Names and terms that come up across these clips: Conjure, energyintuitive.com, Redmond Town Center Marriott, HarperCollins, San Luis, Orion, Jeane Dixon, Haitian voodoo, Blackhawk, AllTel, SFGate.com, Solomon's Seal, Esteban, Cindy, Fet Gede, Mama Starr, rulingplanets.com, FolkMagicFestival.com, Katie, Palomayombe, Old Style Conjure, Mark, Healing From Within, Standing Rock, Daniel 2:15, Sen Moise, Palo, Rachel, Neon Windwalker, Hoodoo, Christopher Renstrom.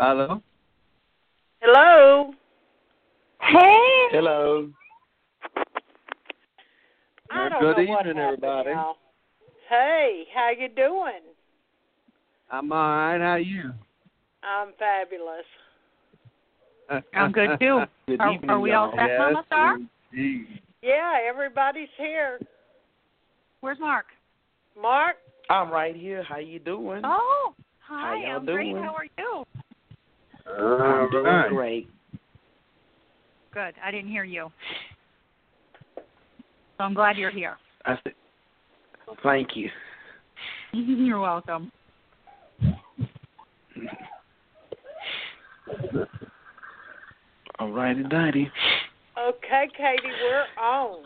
Hello? Hello? Hey! Hello. Good evening, everybody. Now. Hey, how you doing? I'm all right. How are you? I'm fabulous. I'm good, too. Good evening, are we all set, yes, Mama Starr? Indeed. Yeah, everybody's here. Where's Mark? Mark? I'm right here. How you doing? Oh, hi. I'm doing? Great. How are you? I'm doing great. Good. I didn't hear you. So I'm glad you're here. Thank you. You're welcome. All righty, dighty. Okay, Katie, we're on.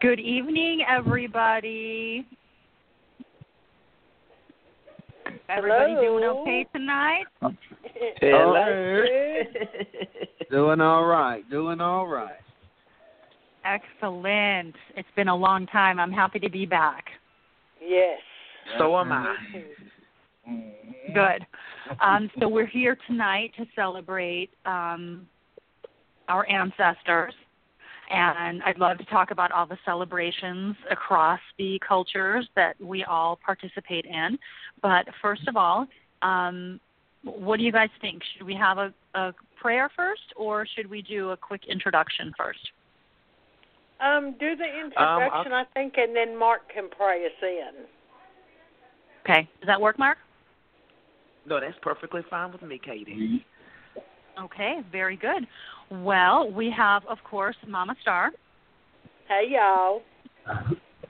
Good evening, everybody. Everybody doing okay tonight? Hello. Doing all right. Doing all right. Excellent. It's been a long time. I'm happy to be back. Yes. So am I. Good. So we're here tonight to celebrate our ancestors. And I'd love to talk about all the celebrations across the cultures that we all participate in. But first of all, what do you guys think? Should we have a prayer first, or should we do a quick introduction first? Do the introduction, I think, and then Mark can pray us in. Okay. Does that work, Mark? No, that's perfectly fine with me, Katie. Mm-hmm. Okay, very good. Well, we have, of course, Mama Starr. Hey, y'all.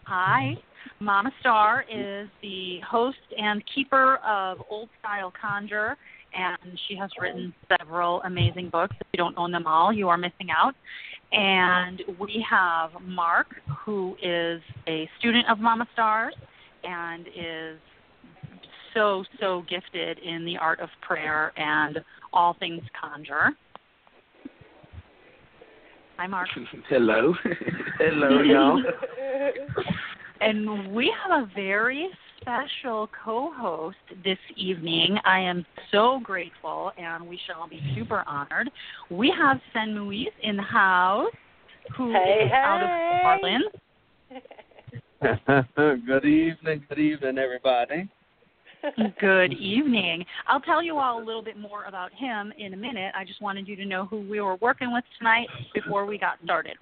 Hi. Mama Starr is the host and keeper of Old Style Conjure, and she has written several amazing books. If you don't own them all, you are missing out. And we have Mark, who is a student of Mama Starr's and is so gifted in the art of prayer and all things conjure. Hi, Mark. Hello. Hello, y'all. And we have a very special co-host this evening. I am so grateful, and we shall be super honored. We have Sen Moise in the house, who is out of Portland. Good evening, everybody. Good evening. I'll tell you all a little bit more about him in a minute. I just wanted you to know who we were working with tonight before we got started.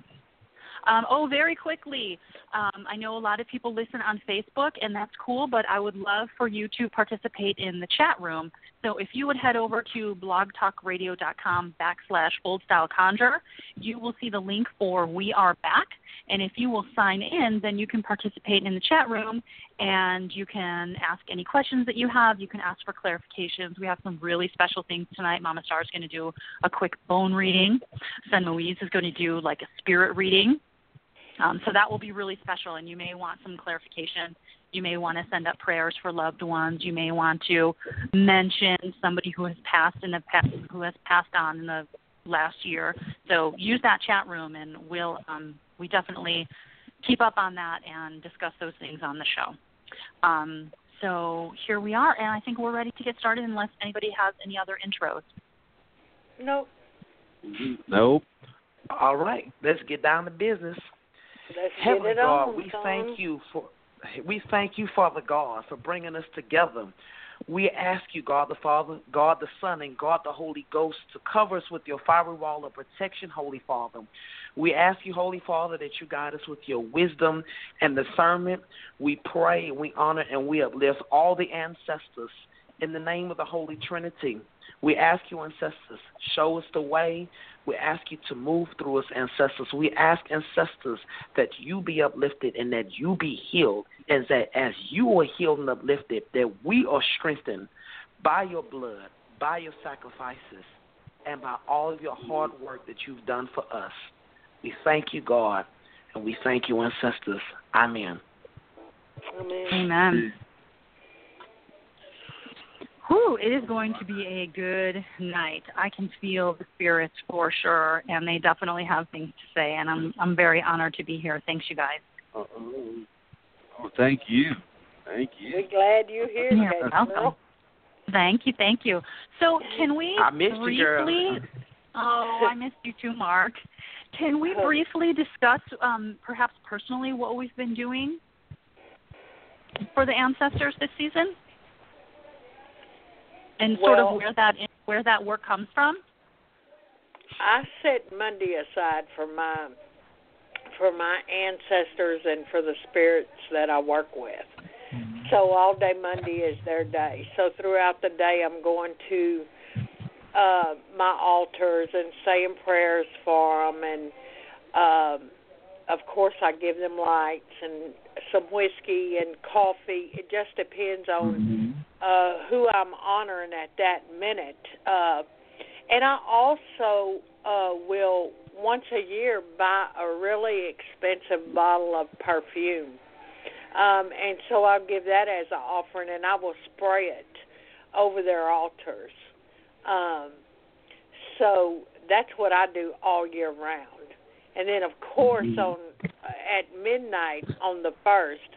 Very quickly, I know a lot of people listen on Facebook, and that's cool, but I would love for you to participate in the chat room. So if you would head over to blogtalkradio.com/oldstyleconjure, you will see the link for We Are Back. And if you will sign in, then you can participate in the chat room, and you can ask any questions that you have. You can ask for clarifications. We have some really special things tonight. Mama Starr is going to do a quick bone reading. Sen Moise is going to do like a spirit reading. So that will be really special, and you may want some clarification. You may want to send up prayers for loved ones. You may want to mention somebody who has passed on in the last year. So use that chat room, and we'll we definitely keep up on that and discuss those things on the show. So here we are, and I think we're ready to get started unless anybody has any other intros. Nope. All right, let's get down to business. Heavenly God, we thank you, Father God, for bringing us together. We ask you, God the Father, God the Son, and God the Holy Ghost to cover us with your fiery wall of protection, Holy Father. We ask you, Holy Father, that you guide us with your wisdom and discernment. We pray, we honor, and we uplift all the ancestors in the name of the Holy Trinity. We ask you, ancestors, show us the way. We ask you to move through us, ancestors. We ask, ancestors, that you be uplifted and that you be healed, and that as you are healed and uplifted, that we are strengthened by your blood, by your sacrifices, and by all of your hard work that you've done for us. We thank you, God, and we thank you, ancestors. Amen. Amen. Amen. Whew, it is going to be a good night. I can feel the spirits for sure, and they definitely have things to say, and I'm very honored to be here. Thanks, you guys. Oh, thank you. Thank you. We're glad you're here. You're welcome. Thank you, thank you. So can we briefly... I missed you too, Mark. Can we briefly discuss perhaps personally what we've been doing for the ancestors this season? And sort of where that work comes from? I set Monday aside for my ancestors and for the spirits that I work with. So all day Monday is their day. So throughout the day I'm going to my altars and saying prayers for them. And, of course, I give them lights and some whiskey and coffee. It just depends on who I'm honoring at that minute. And I also will once a year buy a really expensive bottle of perfume. And so I'll give that as an offering, and I will spray it over their altars. So that's what I do all year round. And then, of course, at midnight on the 1st,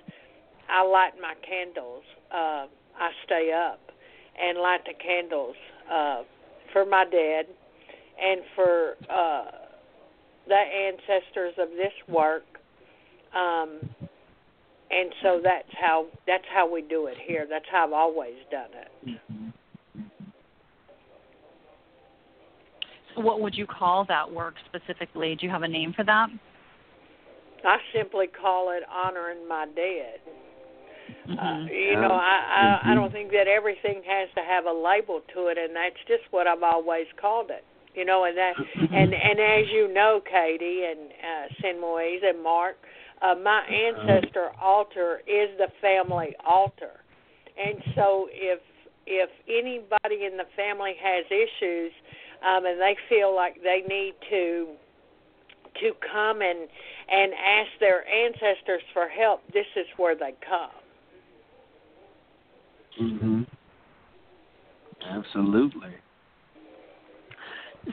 I light my candles. I stay up and light the candles for my dead and for the ancestors of this work. And so that's how we do it here. That's how I've always done it. So what would you call that work specifically? Do you have a name for that? I simply call it honoring my dead. I don't think that everything has to have a label to it, and that's just what I've always called it. You know, and that and as you know, Katie and Sen Moise and Mark. My ancestor altar is the family altar. And so if anybody in the family has issues and they feel like they need to come and ask their ancestors for help, this is where they come. Mm-hmm. Absolutely.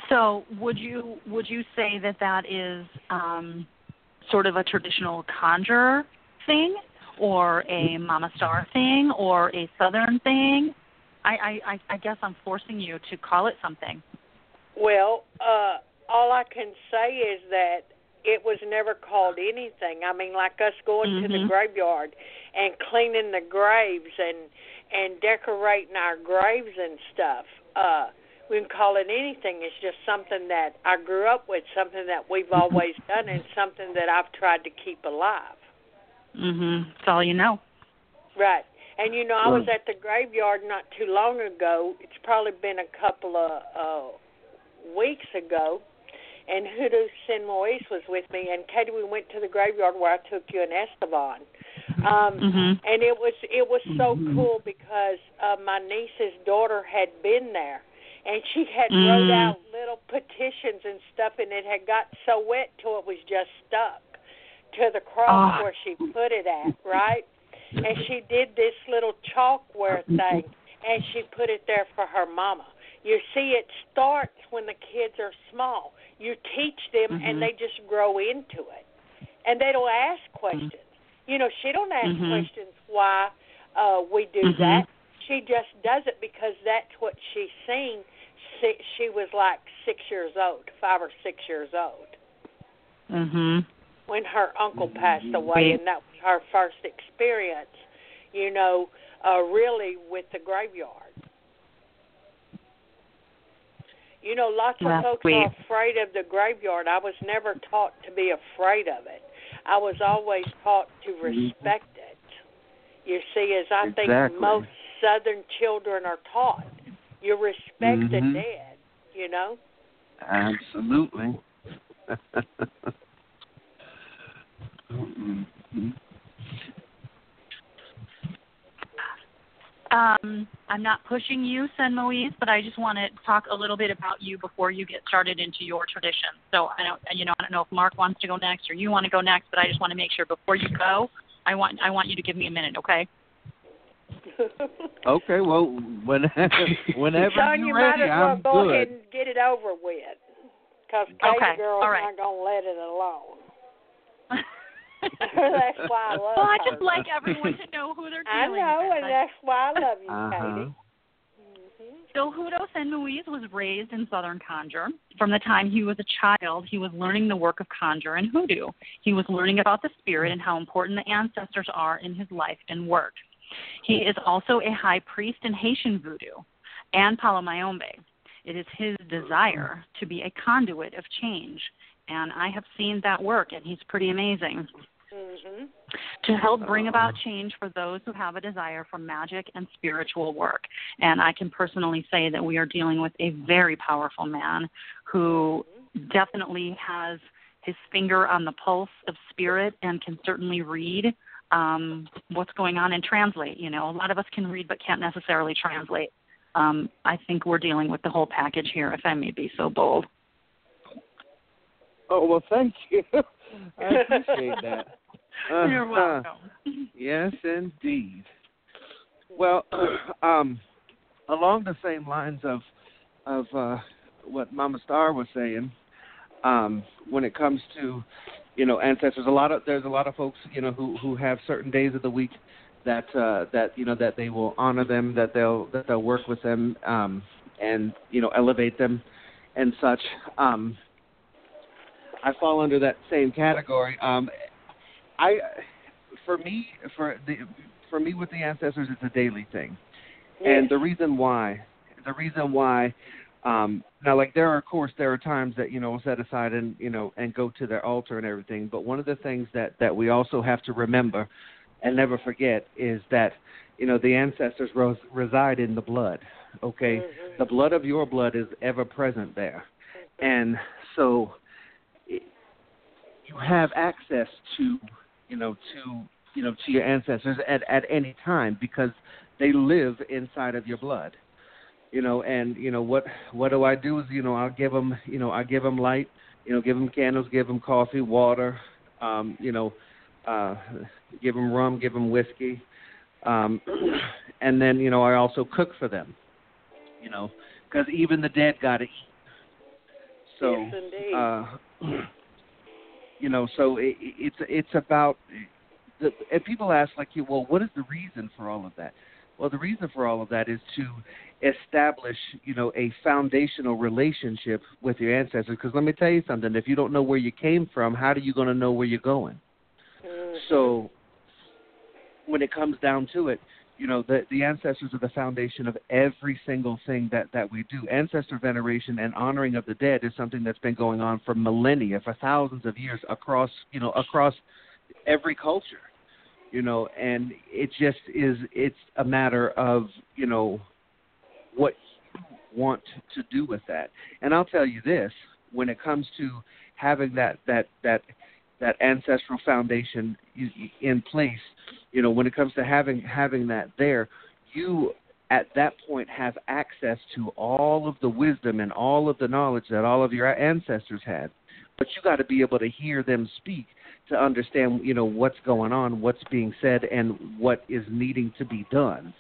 So would you say that is... sort of a traditional Conjure thing, or a Mama Starr thing, or a Southern thing? I guess I'm forcing you to call it something. Well, all I can say is that it was never called anything. I mean, like us going to the graveyard and cleaning the graves and decorating our graves and stuff. We can call it anything. It's just something that I grew up with, something that we've always done, and something that I've tried to keep alive. Mm-hmm. That's all you know. Right. And, you know, I was at the graveyard not too long ago. It's probably been a couple of weeks ago, and Hoodoo Sen Moise was with me, and Katie, we went to the graveyard where I took you and Esteban. And it was so cool because my niece's daughter had been there. And she had wrote out little petitions and stuff, and it had got so wet till it was just stuck to the cross where she put it at, right? And she did this little chalkware thing, and she put it there for her mama. You see, it starts when the kids are small. You teach them, and they just grow into it. And they don't ask questions. You know, she don't ask questions why we do that. She just does it because that's what she's seen. She was like 5 or 6 years old when her uncle passed away, and that was her first experience, you know, really with the graveyard. You know, lots of folks are afraid of the graveyard. I was never taught to be afraid of it. I was always taught to respect it. You see, as I think most Southern children are taught You respect the dead, you know? Absolutely. I'm not pushing you, Sen Moise, but I just want to talk a little bit about you before you get started into your tradition. So I don't know if Mark wants to go next or you want to go next, but I just want to make sure before you go, I want you to give me a minute, okay? Okay. Well, whenever Son, you're ready, I'm good. You might as well go ahead and get it over with, because Katie girl's not gonna let it alone. That's why I love her. Well, I just like everyone to know who they're dealing with. I know, and that's why I love you, Katie. So Hoodoo Sen Moise was raised in Southern Conjure. From the time he was a child, he was learning the work of Conjure and Hoodoo. He was learning about the spirit and how important the ancestors are in his life and work. He is also a high priest in Haitian voodoo and Palomayombe. It is his desire to be a conduit of change, and I have seen that work, and he's pretty amazing. To help bring about change for those who have a desire for magic and spiritual work. And I can personally say that we are dealing with a very powerful man who definitely has his finger on the pulse of spirit and can certainly read what's going on and translate. You know, a lot of us can read but can't necessarily translate. I think we're dealing with the whole package here, if I may be so bold. Oh, well, thank you. I appreciate that. You're welcome. Yes, indeed. Well, along the same lines of what Mama Starr was saying, when it comes to, you know, ancestors, there's a lot of folks, you know, who have certain days of the week that they will honor them, that they'll work with them, and you know, elevate them and such. I fall under that same category. For me with the ancestors, it's a daily thing, and the reason why. Now, like there are times that, you know, we'll set aside and, you know, and go to their altar and everything. But one of the things that we also have to remember and never forget is that, you know, the ancestors reside in the blood. Okay. The blood of your blood is ever present there. And so you have access to your ancestors at any time, because they live inside of your blood. You know, and you know what do I do is, you know, I'll give them light, you know, give them candles, give them coffee, water, give them rum, give them whiskey, and then, you know, I also cook for them, you know, because even the dead got to eat. So, yes, indeed. You know, so it's about, and people ask like, well, what is the reason for all of that? Well, the reason for all of that is to establish, you know, a foundational relationship with your ancestors. Because let me tell you something: if you don't know where you came from, how are you going to know where you're going? So, when it comes down to it, you know, the ancestors are the foundation of every single thing that we do. Ancestor veneration and honoring of the dead is something that's been going on for millennia, for thousands of years across every culture. You know, and it just is, it's a matter of, you know, what you want to do with that. And I'll tell you this, when it comes to having that ancestral foundation in place, you know, when it comes to having that there, you at that point have access to all of the wisdom and all of the knowledge that all of your ancestors had. But you got to be able to hear them speak to understand, you know, what's going on, what's being said, and what is needing to be done,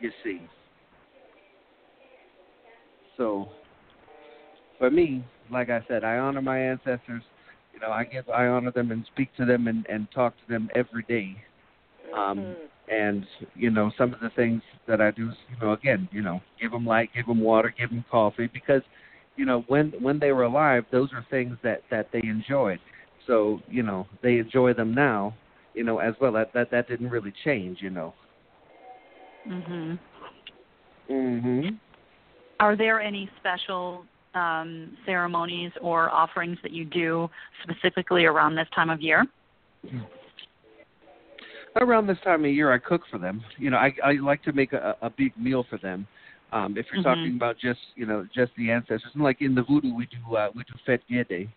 you see. So, for me, like I said, I honor my ancestors. You know, I honor them and speak to them and talk to them every day. And, you know, some of the things that I do is, you know, again, you know, give them light, give them water, give them coffee, because, you know, when they were alive, those are things that they enjoyed. So, you know, they enjoy them now, you know, as well. That didn't really change, you know. Are there any special ceremonies or offerings that you do specifically around this time of year? Around this time of year, I cook for them. You know, I like to make a big meal for them. If you're talking about just the ancestors, and like in the voodoo we do Fet Gede,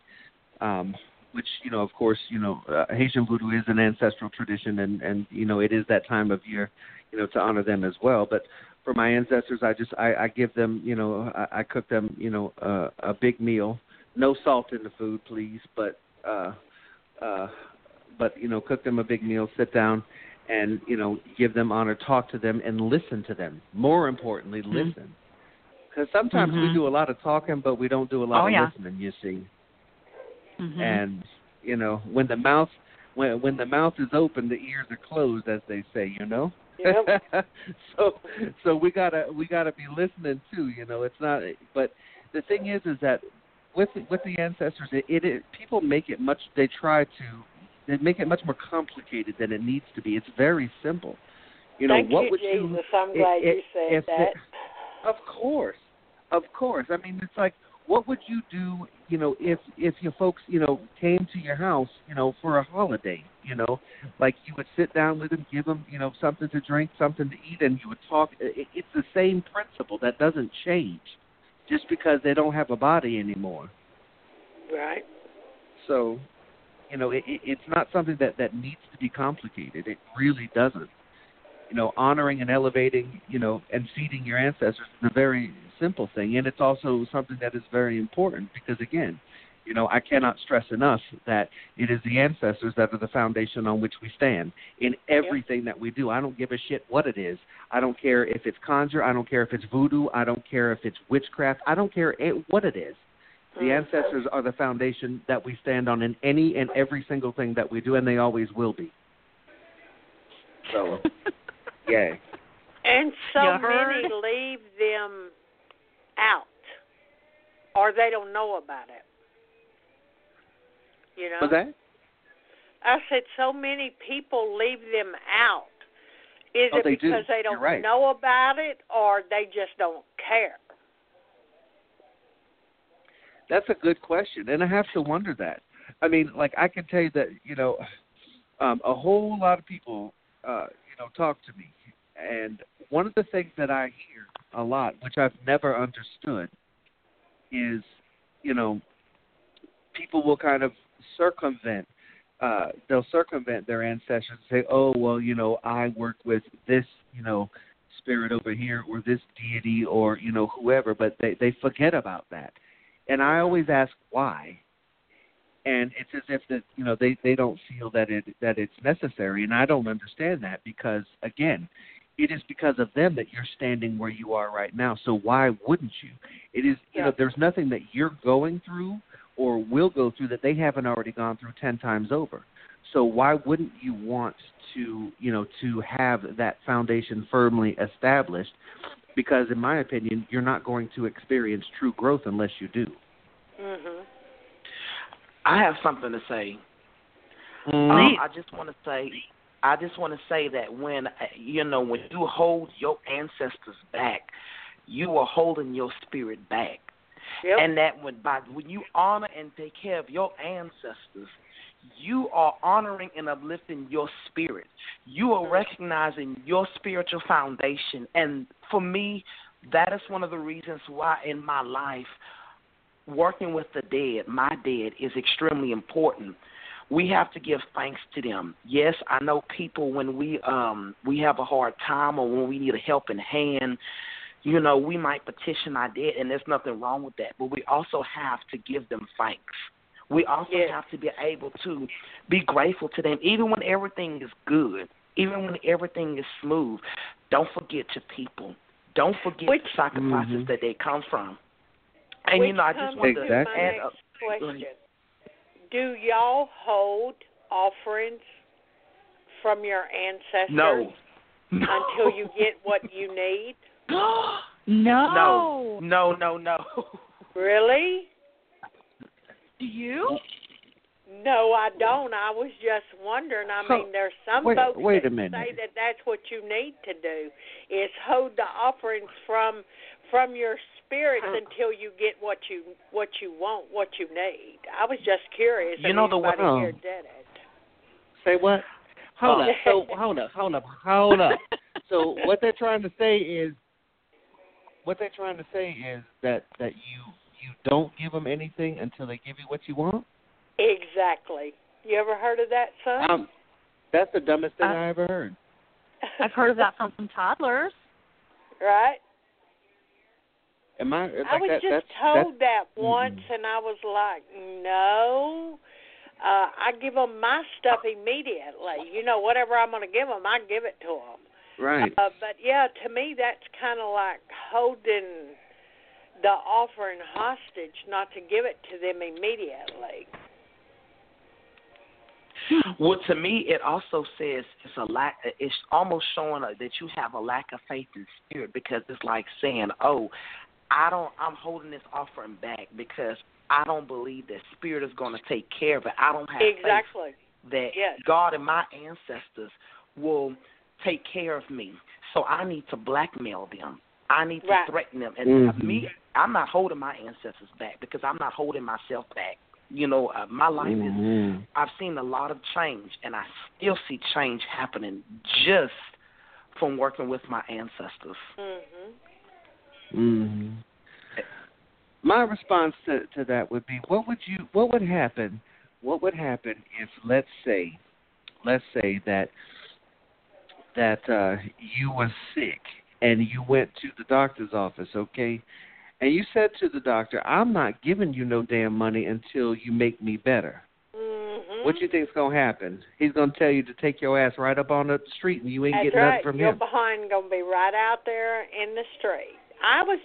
which of course Haitian voodoo is an ancestral tradition, and it is that time of year to honor them as well. But for my ancestors, I give them I cook them a big meal, no salt in the food please, but cook them a big meal, sit down. And, give them honor, talk to them, and listen to them. More importantly, listen. Because sometimes we do a lot of talking, but we don't do a lot of listening, you see. And, when the mouth is open, the ears are closed, as they say, Yep. so we gotta be listening too, It's not, but the thing is that with the ancestors, people make it much. They make it much more complicated than it needs to be. It's very simple. Thank you, Jesus. I'm glad you said that. Of course. I mean, it's like, what would you do, if your folks, came to your house, for a holiday, like you would sit down with them, give them, something to drink, something to eat, and you would talk. It's the same principle that doesn't change just because they don't have a body anymore. Right. So... it's not something that needs to be complicated. It really doesn't. Honoring and elevating, and feeding your ancestors is a very simple thing. And it's also something that is very important because, again, I cannot stress enough that it is the ancestors that are the foundation on which we stand in everything that we do. I don't give a shit what it is. I don't care if it's conjure. I don't care if it's voodoo. I don't care if it's witchcraft. I don't care what it is. The ancestors are the foundation that we stand on in any and every single thing that we do, and they always will be. So, yay. And so many leave them out, or they don't know about it. What's that? I said so many people leave them out. Is it because they don't know about it, or they just don't care? That's a good question, and I have to wonder that. I mean, like, I can tell you that, a whole lot of people, talk to me, and one of the things that I hear a lot, which I've never understood, is, people will kind of circumvent. They'll circumvent their ancestors and say, oh, well, I work with this, spirit over here or this deity or, whoever, but they forget about that. And I always ask why, and it's as if that they don't feel that it's necessary, and I don't understand that because again, it is because of them that you're standing where you are right now. So why wouldn't you? It is there's nothing that you're going through or will go through that they haven't already gone through 10 times over. So why wouldn't you want to to have that foundation firmly established? Because, in my opinion, you're not going to experience true growth unless you do. Mm-hmm. I have something to say. I just want to say that when, when you hold your ancestors back, you are holding your spirit back. Yep. And that when you honor and take care of your ancestors, you are honoring and uplifting your spirit. You are recognizing your spiritual foundation. And for me, that is one of the reasons why in my life, working with the dead, my dead, is extremely important. We have to give thanks to them. Yes, I know people when we have a hard time or when we need a helping hand, we might petition our dead, and there's nothing wrong with that. But we also have to give them thanks. We also have to be able to be grateful to them, even when everything is good, even when everything is smooth. Don't forget your people. Don't forget the sacrifices that they come from. And, I just want to add up. Question. Do y'all hold offerings from your ancestors No. until you get what you need? No. Really? Do you? No, I don't. I was just wondering. There's some folks that say that that's what you need to do is hold the offerings from your spirits until you get what you want, what you need. I was just curious. Here did it. Say what? Hold up. So hold up. So what they're trying to say is what they're trying to say is that you don't give them anything until they give you what you want? Exactly. You ever heard of that, son? That's the dumbest thing I ever heard. I've heard of that from some toddlers. Right. I was told that once, and I was like, no. I give them my stuff immediately. You know, whatever I'm going to give them, I give it to them. Right. But, yeah, to me, that's kind of like holding the offering hostage, not to give it to them immediately. Well, to me, it also says it's a lack. It's almost showing that you have a lack of faith in spirit, because it's like saying, "Oh, I'm holding this offering back because I don't believe that spirit is going to take care of it. I don't have faith that God and my ancestors will take care of me. So I need to blackmail them. I need to threaten them." And me, I'm not holding my ancestors back because I'm not holding myself back. You know, my life is, I've seen a lot of change, and I still see change happening just from working with my ancestors. Mm-hmm. Mm-hmm. My response to that would be, what would happen if, let's say that you were sick and you went to the doctor's office, okay? And you said to the doctor, "I'm not giving you no damn money until you make me better." Mm-hmm. What do you think is going to happen? He's going to tell you to take your ass right up on the street, and you ain't getting nothing from him. Your behind going to be right out there in the street. I was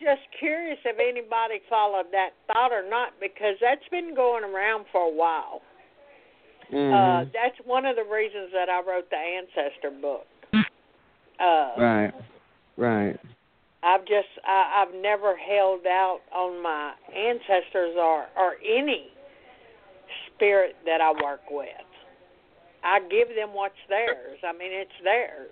just curious if anybody followed that thought or not, because that's been going around for a while. Mm-hmm. That's one of the reasons that I wrote the ancestor book. Right. I've never held out on my ancestors or any spirit that I work with. I give them what's theirs. I mean, it's theirs.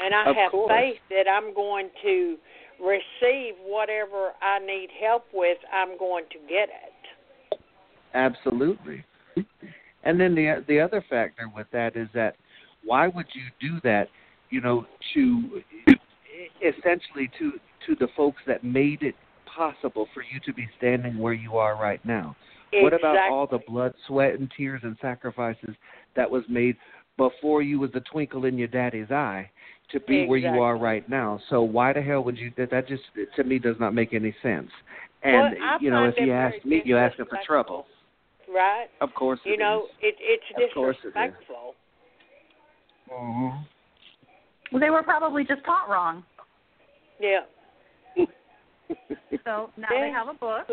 And I have faith that I'm going to receive whatever I need help with, I'm going to get it. Absolutely. And then the other factor with that is that why would you do that, you know, to... essentially to the folks that made it possible for you to be standing where you are right now. Exactly. What about all the blood, sweat, and tears and sacrifices that was made before you was the twinkle in your daddy's eye to be where you are right now? So why the hell would you – that just, to me, does not make any sense. And, you know, if you ask me, you're asking for trouble. Right. Of course it is. You know, it's disrespectful. Mm-hmm. Well, they were probably just taught wrong. Yeah. So now they have a book,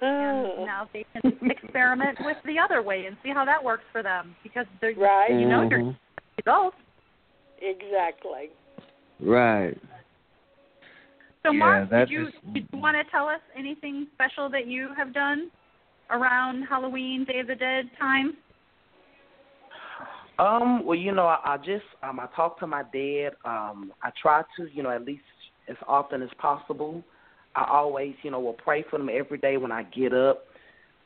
and now they can experiment with the other way and see how that works for them, because they're you know, you're adults. Exactly. Right. So yeah, Mark, did you want to tell us anything special that you have done around Halloween, Day of the Dead time? Well, you know, I just I talk to my dad. I try to, you know, at least as often as possible. I always, you know, will pray for them every day when I get up.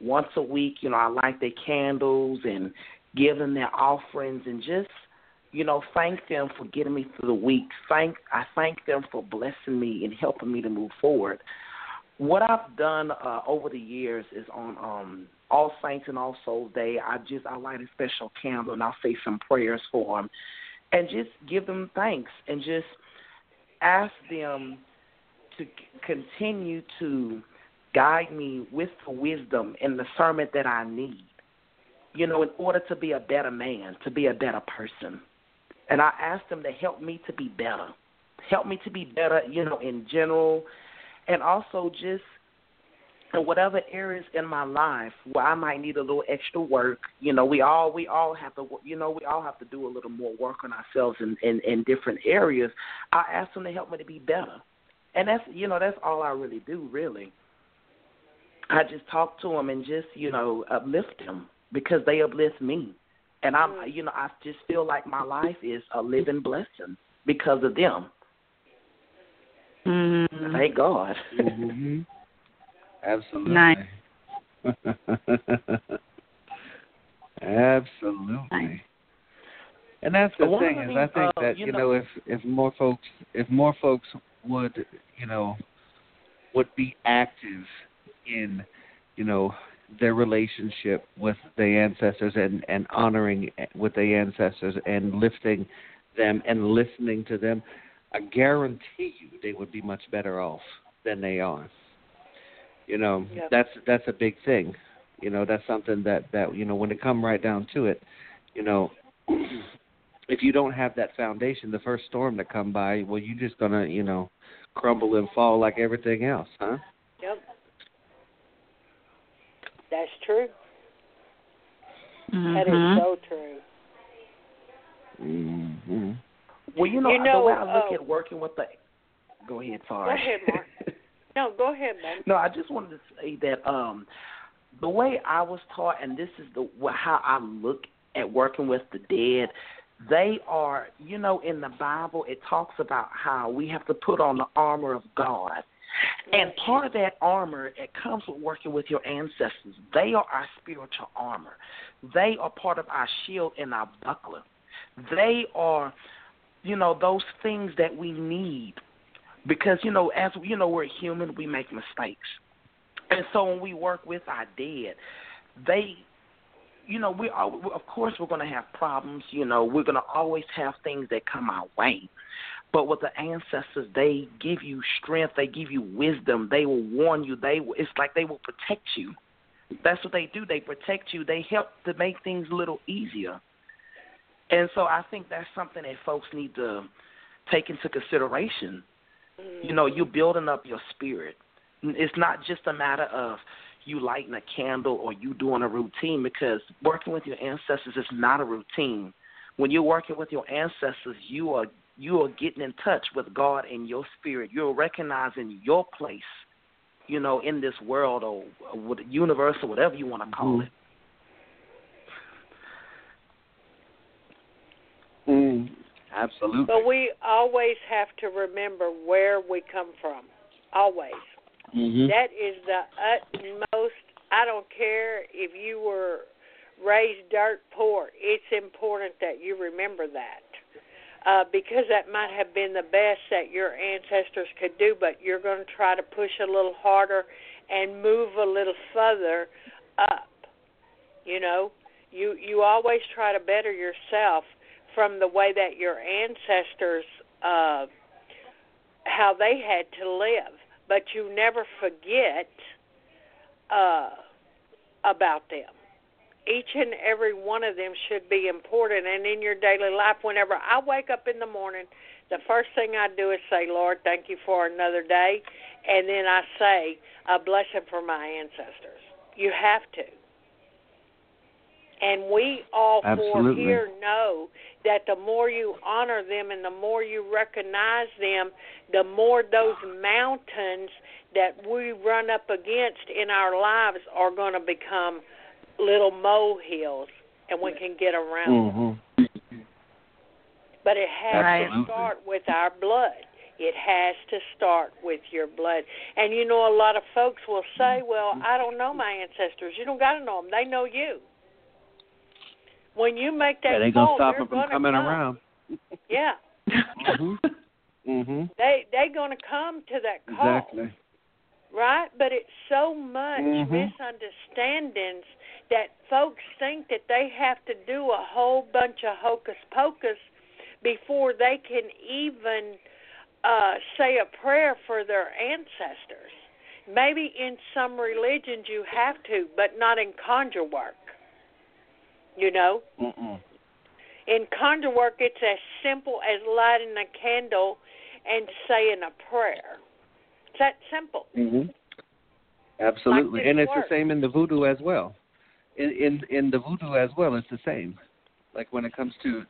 Once a week, you know, I light their candles and give them their offerings and just, you know, thank them for getting me through the week. I thank them for blessing me and helping me to move forward. What I've done over the years is on All Saints and All Souls Day, I light a special candle and I'll say some prayers for them and just give them thanks and just ask them to continue to guide me with the wisdom and discernment that I need, you know, in order to be a better man, to be a better person. And I ask them to help me to be better, you know, in general, and also just, and whatever areas in my life where I might need a little extra work, you know, we all have to, you know, do a little more work on ourselves in different areas. I ask them to help me to be better, and that's, you know, that's all I really do. Really, I just talk to them and just, you know, uplift them because they uplift me, and I'm, you know, I just feel like my life is a living blessing because of them. Mm-hmm. Thank God. Mm-hmm. Absolutely. Nice. Absolutely. Nice. And that's the thing is, I think that if more folks would be active in their relationship with the ancestors and honoring with the ancestors and lifting them and listening to them, I guarantee you they would be much better off than they are. Yep. That's a big thing. That's something that when it come right down to it, if you don't have that foundation, the first storm that come by, well, you're just gonna crumble and fall like everything else, huh? Yep. That's true. Mm-hmm. That is so true. Mm-hmm. Well, the way I look at working with the... Go ahead, sorry. Go ahead, Mark. No, go ahead, Mark. No, I just wanted to say that the way I was taught, and this is how I look at working with the dead, they are, in the Bible, it talks about how we have to put on the armor of God. And part of that armor, it comes with working with your ancestors. They are our spiritual armor. They are part of our shield and our buckler. They are, those things that we need because, as we're human, we make mistakes. And so when we work with our dead, they, we are, of course we're going to have problems. We're going to always have things that come our way. But with the ancestors, they give you strength. They give you wisdom. They will warn you. It's like they will protect you. That's what they do. They protect you. They help to make things a little easier. And so I think that's something that folks need to take into consideration. You're building up your spirit. It's not just a matter of you lighting a candle or you doing a routine, because working with your ancestors is not a routine. When you're working with your ancestors, you are getting in touch with God and your spirit. You're recognizing your place, in this world or with universe or whatever you want to call it. Absolutely. But we always have to remember where we come from. Always. Mm-hmm. That is the utmost. I don't care if you were raised dirt poor. It's important that you remember that. Because that might have been the best that your ancestors could do, but you're going to try to push a little harder and move a little further up. You always try to better yourself from the way that your ancestors, how they had to live. But you never forget about them. Each and every one of them should be important. And in your daily life, whenever I wake up in the morning, the first thing I do is say, Lord, thank you for another day. And then I say a blessing for my ancestors. You have to. And we all four here know that the more you honor them and the more you recognize them, the more those mountains that we run up against in our lives are going to become little molehills, and we can get around them. But it has to start with our blood. It has to start with your blood. And a lot of folks will say, well, I don't know my ancestors. You don't got to know them. They know you. When you make that call, they're going to stop them from coming around. Yeah. They're going to come to that call. Exactly. Right? But it's so much misunderstandings that folks think that they have to do a whole bunch of hocus-pocus before they can even say a prayer for their ancestors. Maybe in some religions you have to, but not in conjure work. In conjure work, it's as simple as lighting a candle and saying a prayer. It's that simple. Absolutely. Like and it's the same in the voodoo as well. In the voodoo as well, it's the same. Like when it comes to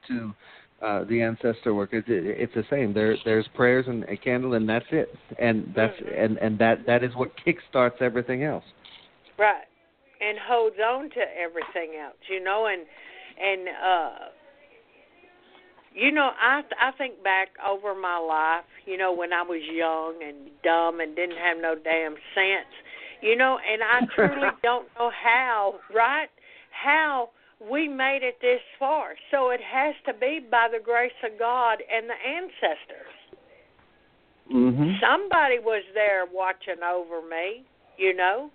the ancestor work, it's the same. There's prayers and a candle, and that's it. And that's and that is what kickstarts everything else. Right. And holds on to everything else, I think back over my life, when I was young and dumb and didn't have no damn sense, and I truly don't know how, right? How we made it this far. So it has to be by the grace of God and the ancestors. Mm-hmm. Somebody was there watching over me, you know,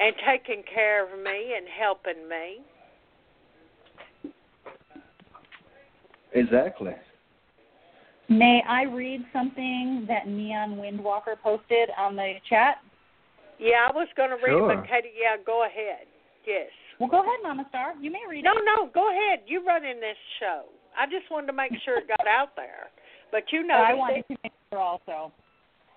and taking care of me and helping me. Exactly. May I read something that Neon Windwalker posted on the chat? Yeah, I was going to read it, but Katie, yeah, go ahead. Yes. Well, go ahead, Mama Starr. You may read it. No, go ahead. You run in this show. I just wanted to make sure it got out there. But you know. I wanted to make sure also.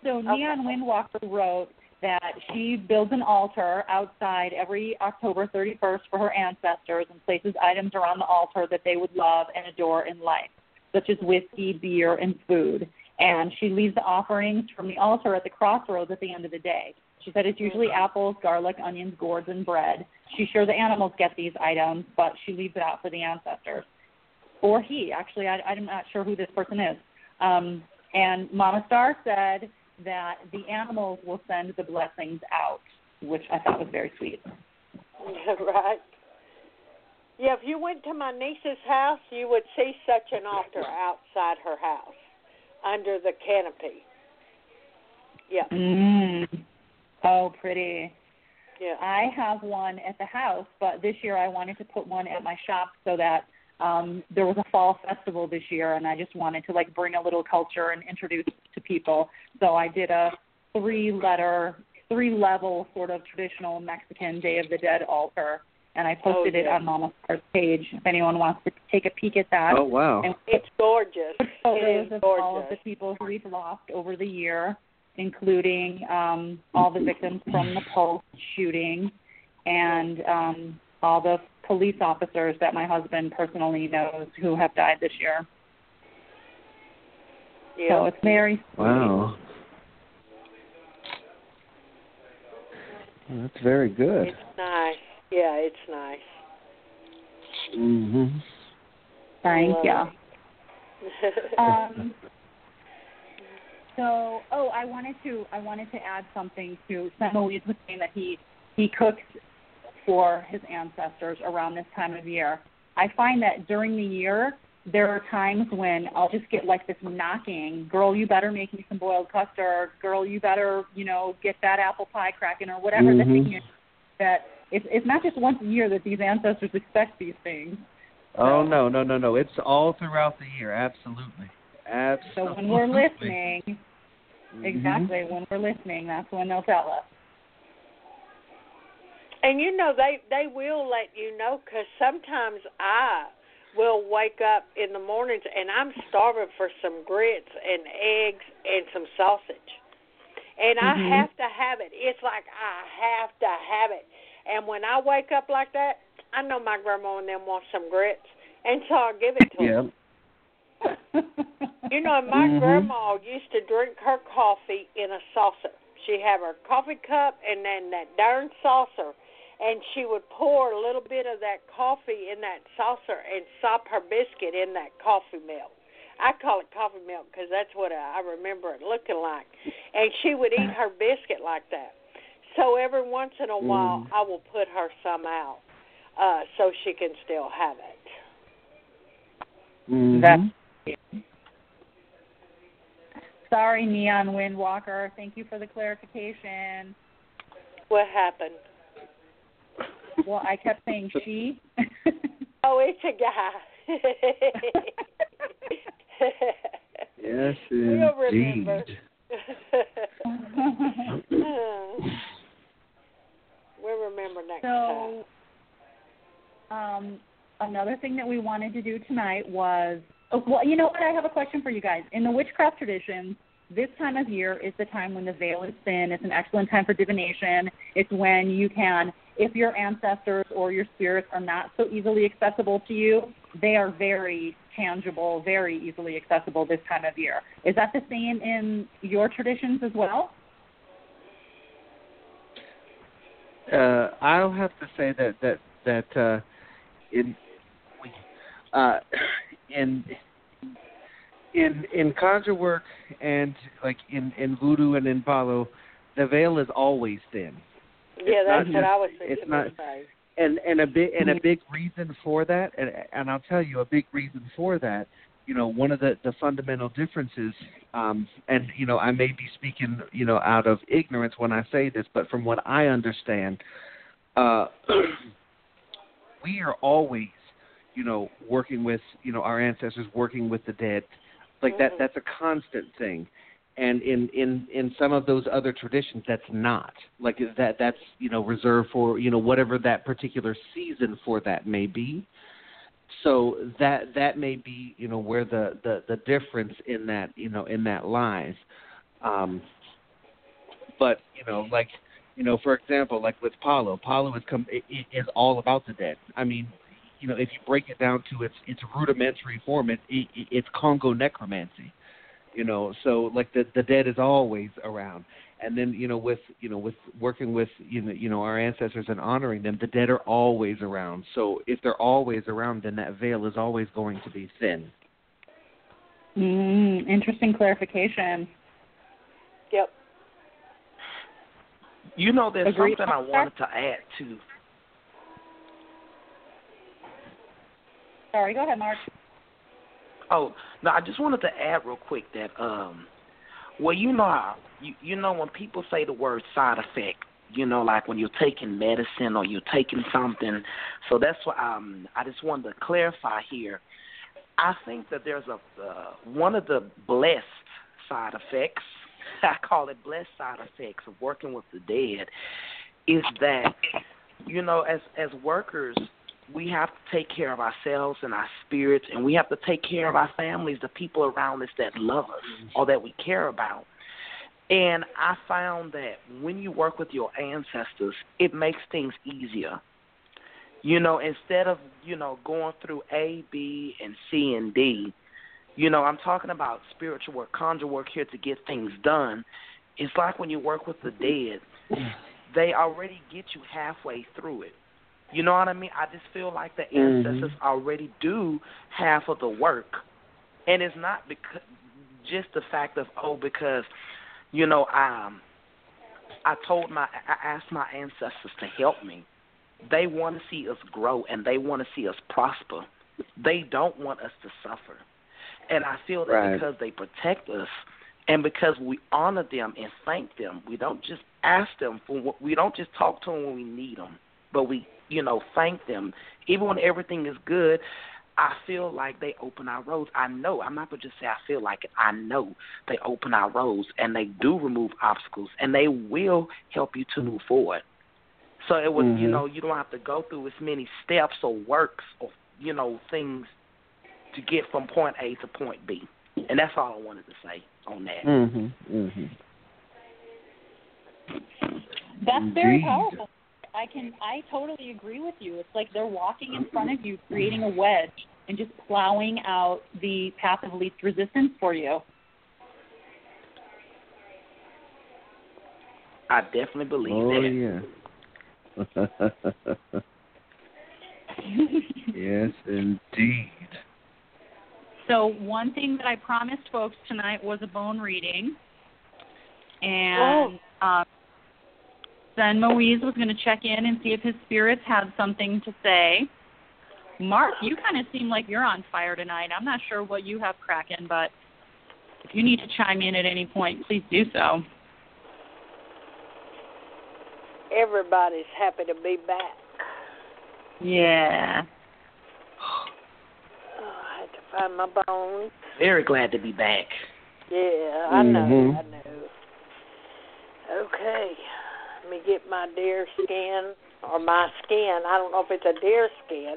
So Neon Windwalker wrote that she builds an altar outside every October 31st for her ancestors and places items around the altar that they would love and adore in life, such as whiskey, beer, and food. And she leaves the offerings from the altar at the crossroads at the end of the day. She said it's usually apples, garlic, onions, gourds, and bread. She's sure the animals get these items, but she leaves it out for the ancestors. Or he, actually. I'm not sure who this person is. And Mama Starr said that the animals will send the blessings out, which I thought was very sweet. Right. Yeah, if you went to my niece's house, you would see such an altar outside her house, under the canopy. Yeah. Mm. Oh, pretty. Yeah. I have one at the house, but this year I wanted to put one at my shop so that there was a fall festival this year, and I just wanted to, like, bring a little culture and introduce to people. So I did a three-level sort of traditional Mexican Day of the Dead altar. And I posted it on Mama Starr's page if anyone wants to take a peek at that. Oh, wow. And it's gorgeous. Photos of all of the people who we've lost over the year, including all the victims from the Pulse shooting and all the police officers that my husband personally knows who have died this year. Yeah. So it's very sweet. Wow. Well, that's very good. It's nice. Yeah, it's nice. Mm-hmm. Thank you. I wanted to add something to Sen Moise was saying that he cooks for his ancestors around this time of year. I find that during the year there are times when I'll just get like this knocking, girl, you better make me some boiled custard, girl, you better, get that apple pie cracking or whatever the thing is that. It's not just once a year that these ancestors expect these things. Oh, no. It's all throughout the year, absolutely. So when we're listening, when we're listening, that's when they'll tell us. And, they will let you know because sometimes I will wake up in the mornings and I'm starving for some grits and eggs and some sausage. And I have to have it. It's like I have to have it. And when I wake up like that, I know my grandma and them want some grits, and so I'll give it to them. My grandma used to drink her coffee in a saucer. She'd have her coffee cup and then that darn saucer, and she would pour a little bit of that coffee in that saucer and sop her biscuit in that coffee milk. I call it coffee milk because that's what I remember it looking like. And she would eat her biscuit like that. So every once in a while, I will put her some out so she can still have it. Mm-hmm. Sorry, Neon Windwalker. Thank you for the clarification. What happened? Well, I kept saying she. Oh, it's a guy. Yes, indeed. We'll remember. We'll remember next time. So, another thing that we wanted to do tonight was, I have a question for you guys. In the witchcraft tradition, this time of year is the time when the veil is thin. It's an excellent time for divination. It's when you can, if your ancestors or your spirits are not so easily accessible to you, they are very tangible, very easily accessible this time of year. Is that the same in your traditions as well? I'll have to say in conjure work and like in voodoo and in Palo, the veil is always thin. Yeah, that's what I was thinking. It's not, And a big reason for that, and I'll tell you a big reason for that. You know, one of the fundamental differences, and you know, I may be speaking, you know, out of ignorance when I say this, but from what I understand, we are always, you know, working with, you know, our ancestors, working with the dead, like that. That's a constant thing. And in some of those other traditions, that's not like that. That's, you know, reserved for, you know, whatever that particular season for that may be. So that may be, you know, where the difference in that, you know, in that lies. But, you know, like, you know, for example, like with Palo is all about the dead. I mean, you know, if you break it down to its rudimentary form, it's Congo necromancy. You know, so like the dead is always around, and then with working with you know our ancestors and honoring them, the dead are always around. So if they're always around, then that veil is always going to be thin. Interesting clarification. Yep. You know, there's Agreed. Something I wanted to add to. Sorry, go ahead, Mark. Oh, no, I just wanted to add real quick that, well, you know how, you know, when people say the word side effect, you know, like when you're taking medicine or you're taking something, so that's why I just wanted to clarify here. I think that there's one of the blessed side effects, I call it blessed side effects of working with the dead, is that, you know, as workers, we have to take care of ourselves and our spirits, and we have to take care of our families, the people around us that love us or that we care about. And I found that when you work with your ancestors, it makes things easier. You know, instead of, you know, going through A, B, and C, and D, you know, I'm talking about spiritual work, conjure work here to get things done. It's like when you work with the dead, they already get you halfway through it. You know what I mean? I just feel like the ancestors already do half of the work. And it's not because, just the fact of, oh, because, you know, I asked my ancestors to help me. They want to see us grow, and they want to see us prosper. They don't want us to suffer. And I feel that because they protect us and because we honor them and thank them, we don't just ask them for what, we don't just talk to them when we need them, but we, you know, thank them. Even when everything is good, I feel like they open our roads. I know. I'm not going to just say I feel like it. I know they open our roads, and they do remove obstacles, and they will help you to move forward. So it was, you know, you don't have to go through as many steps or works or, you know, things to get from point A to point B. And that's all I wanted to say on that. That's very powerful. I totally agree with you. It's like they're walking in front of you, creating a wedge, and just plowing out the path of least resistance for you. I definitely believe that. Oh, yeah. Yes, indeed. So one thing that I promised folks tonight was a bone reading. And... Sen Moise was going to check in and see if his spirits had something to say. Mark, you kind of seem like you're on fire tonight. I'm not sure what you have cracking, but if you need to chime in at any point, please do so. Everybody's happy to be back. Yeah. Oh, I had to find my bones. Very glad to be back. Yeah, I know, I know. Okay. Let me get my deer skin or my skin. I don't know if it's a deer skin.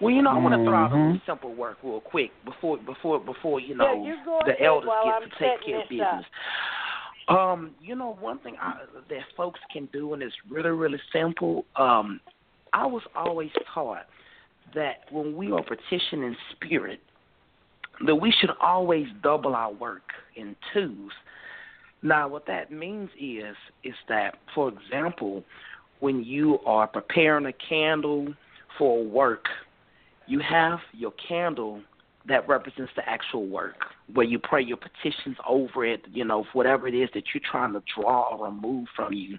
Well, you know, I want to throw out a simple work real quick before you know, the elders get to take care of business. You know, one thing that folks can do, and it's really, really simple. I was always taught that when we are petitioning spirit, that we should always double our work in twos. Now, what that means is that, for example, when you are preparing a candle for work, you have your candle that represents the actual work where you pray your petitions over it, you know, whatever it is that you're trying to draw or remove from you.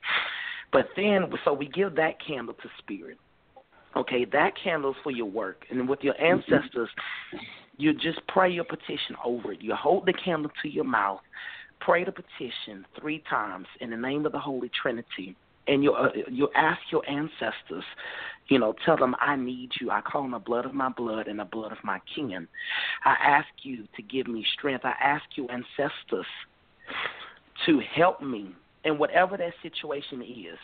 But then, so we give that candle to spirit. Okay, that candle is for your work. And with your ancestors, you just pray your petition over it. You hold the candle to your mouth, pray the petition 3 times in the name of the Holy Trinity. And you ask your ancestors, you know, tell them, I need you. I call on the blood of my blood and the blood of my kin. I ask you to give me strength. I ask you, ancestors, to help me in whatever that situation is.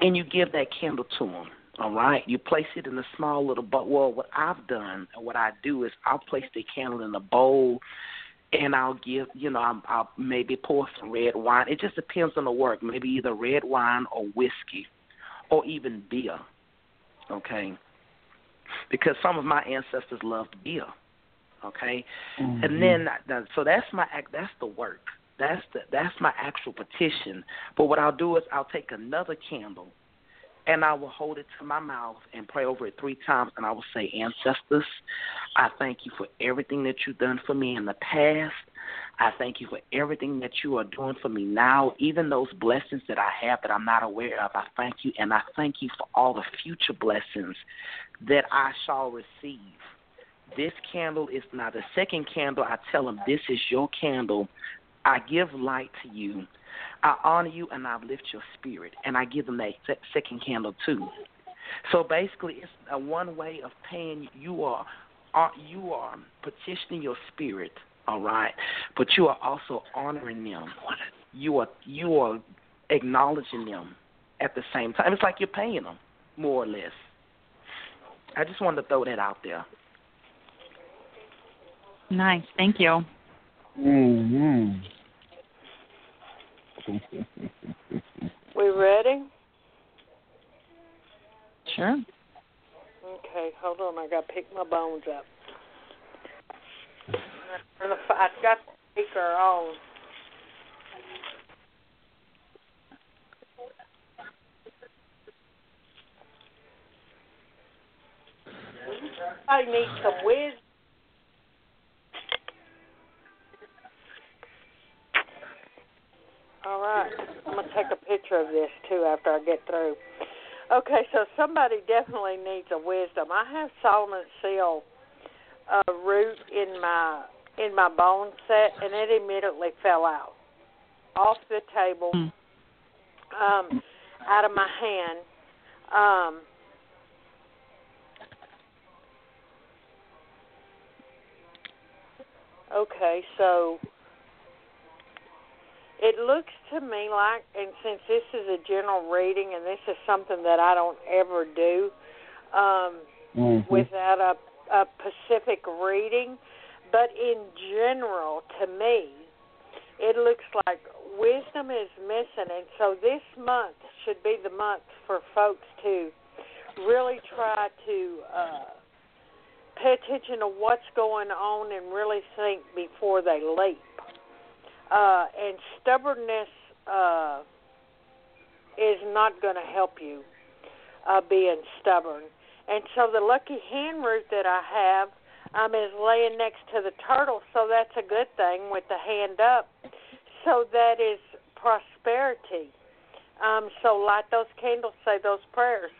And you give that candle to them, all right? You place it in a small little bowl. Well, what I've done and what I do is I'll place the candle in a bowl, and I'll give, you know, I'll maybe pour some red wine. It just depends on the work, maybe either red wine or whiskey or even beer, okay, because some of my ancestors loved beer, okay. Mm-hmm. And then so that's the work. That's my actual petition. But what I'll do is I'll take another candle, and I will hold it to my mouth and pray over it 3 times, and I will say, ancestors, I thank you for everything that you've done for me in the past. I thank you for everything that you are doing for me now, even those blessings that I have that I'm not aware of. I thank you, and I thank you for all the future blessings that I shall receive. This candle is now the second candle. I tell them, this is your candle. I give light to you. I honor you, and I lift your spirit, and I give them that second candle too. So basically, it's a one way of paying. You are petitioning your spirit, all right, but you are also honoring them. You are acknowledging them at the same time. It's like you're paying them, more or less. I just wanted to throw that out there. Nice, thank you. Mm-hmm. We ready? Sure. Okay, hold on. I got to pick my bones up. I got the speaker on. I need some wisdom. All right. I'm going to take a picture of this, too, after I get through. Okay, so somebody definitely needs a wisdom. I have Solomon's Seal root in my bone set, and it immediately fell out off the table, out of my hand. Okay, so... it looks to me like, and since this is a general reading and this is something that I don't ever do without a specific reading, but in general, to me, it looks like wisdom is missing. And so this month should be the month for folks to really try to pay attention to what's going on and really think before they leap. And stubbornness is not going to help you, being stubborn. And so the lucky hand root that I have is laying next to the turtle, so that's a good thing with the hand up. So that is prosperity. So light those candles, say those prayers,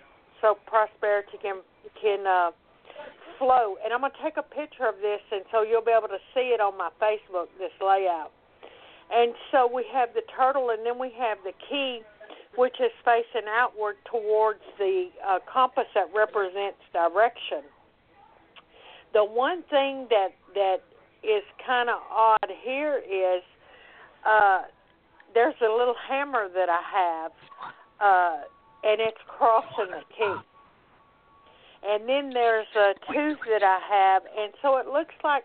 so prosperity can flow. And I'm going to take a picture of this, and so you'll be able to see it on my Facebook, this layout. And so we have the turtle, and then we have the key, which is facing outward towards the compass that represents direction. The one thing that is kind of odd here is there's a little hammer that I have, and it's crossing the key. And then there's a tooth that I have, and so it looks like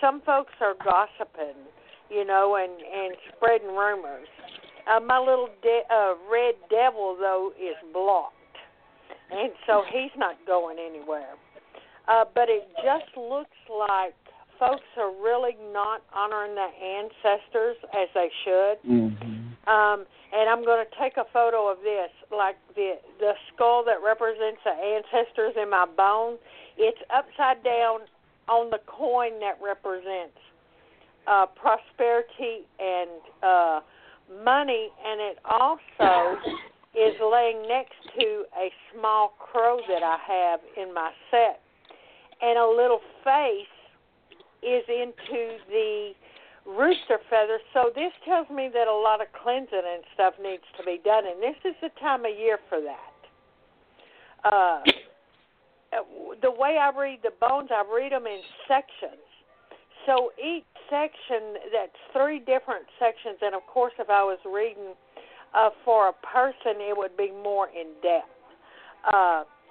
some folks are gossiping, you know, and spreading rumors. My little red devil, though, is blocked, and so he's not going anywhere. But it just looks like folks are really not honoring their ancestors as they should. Mm-hmm. And I'm going to take a photo of this, like the skull that represents the ancestors in my bone. It's upside down on the coin that represents prosperity and money, and it also is laying next to a small crow that I have in my set. And a little face is into the rooster feather. So this tells me that a lot of cleansing and stuff needs to be done, and this is the time of year for that. The way I read the bones, I read them in sections. So each section, that's three different sections, and of course if I was reading for a person, it would be more in depth.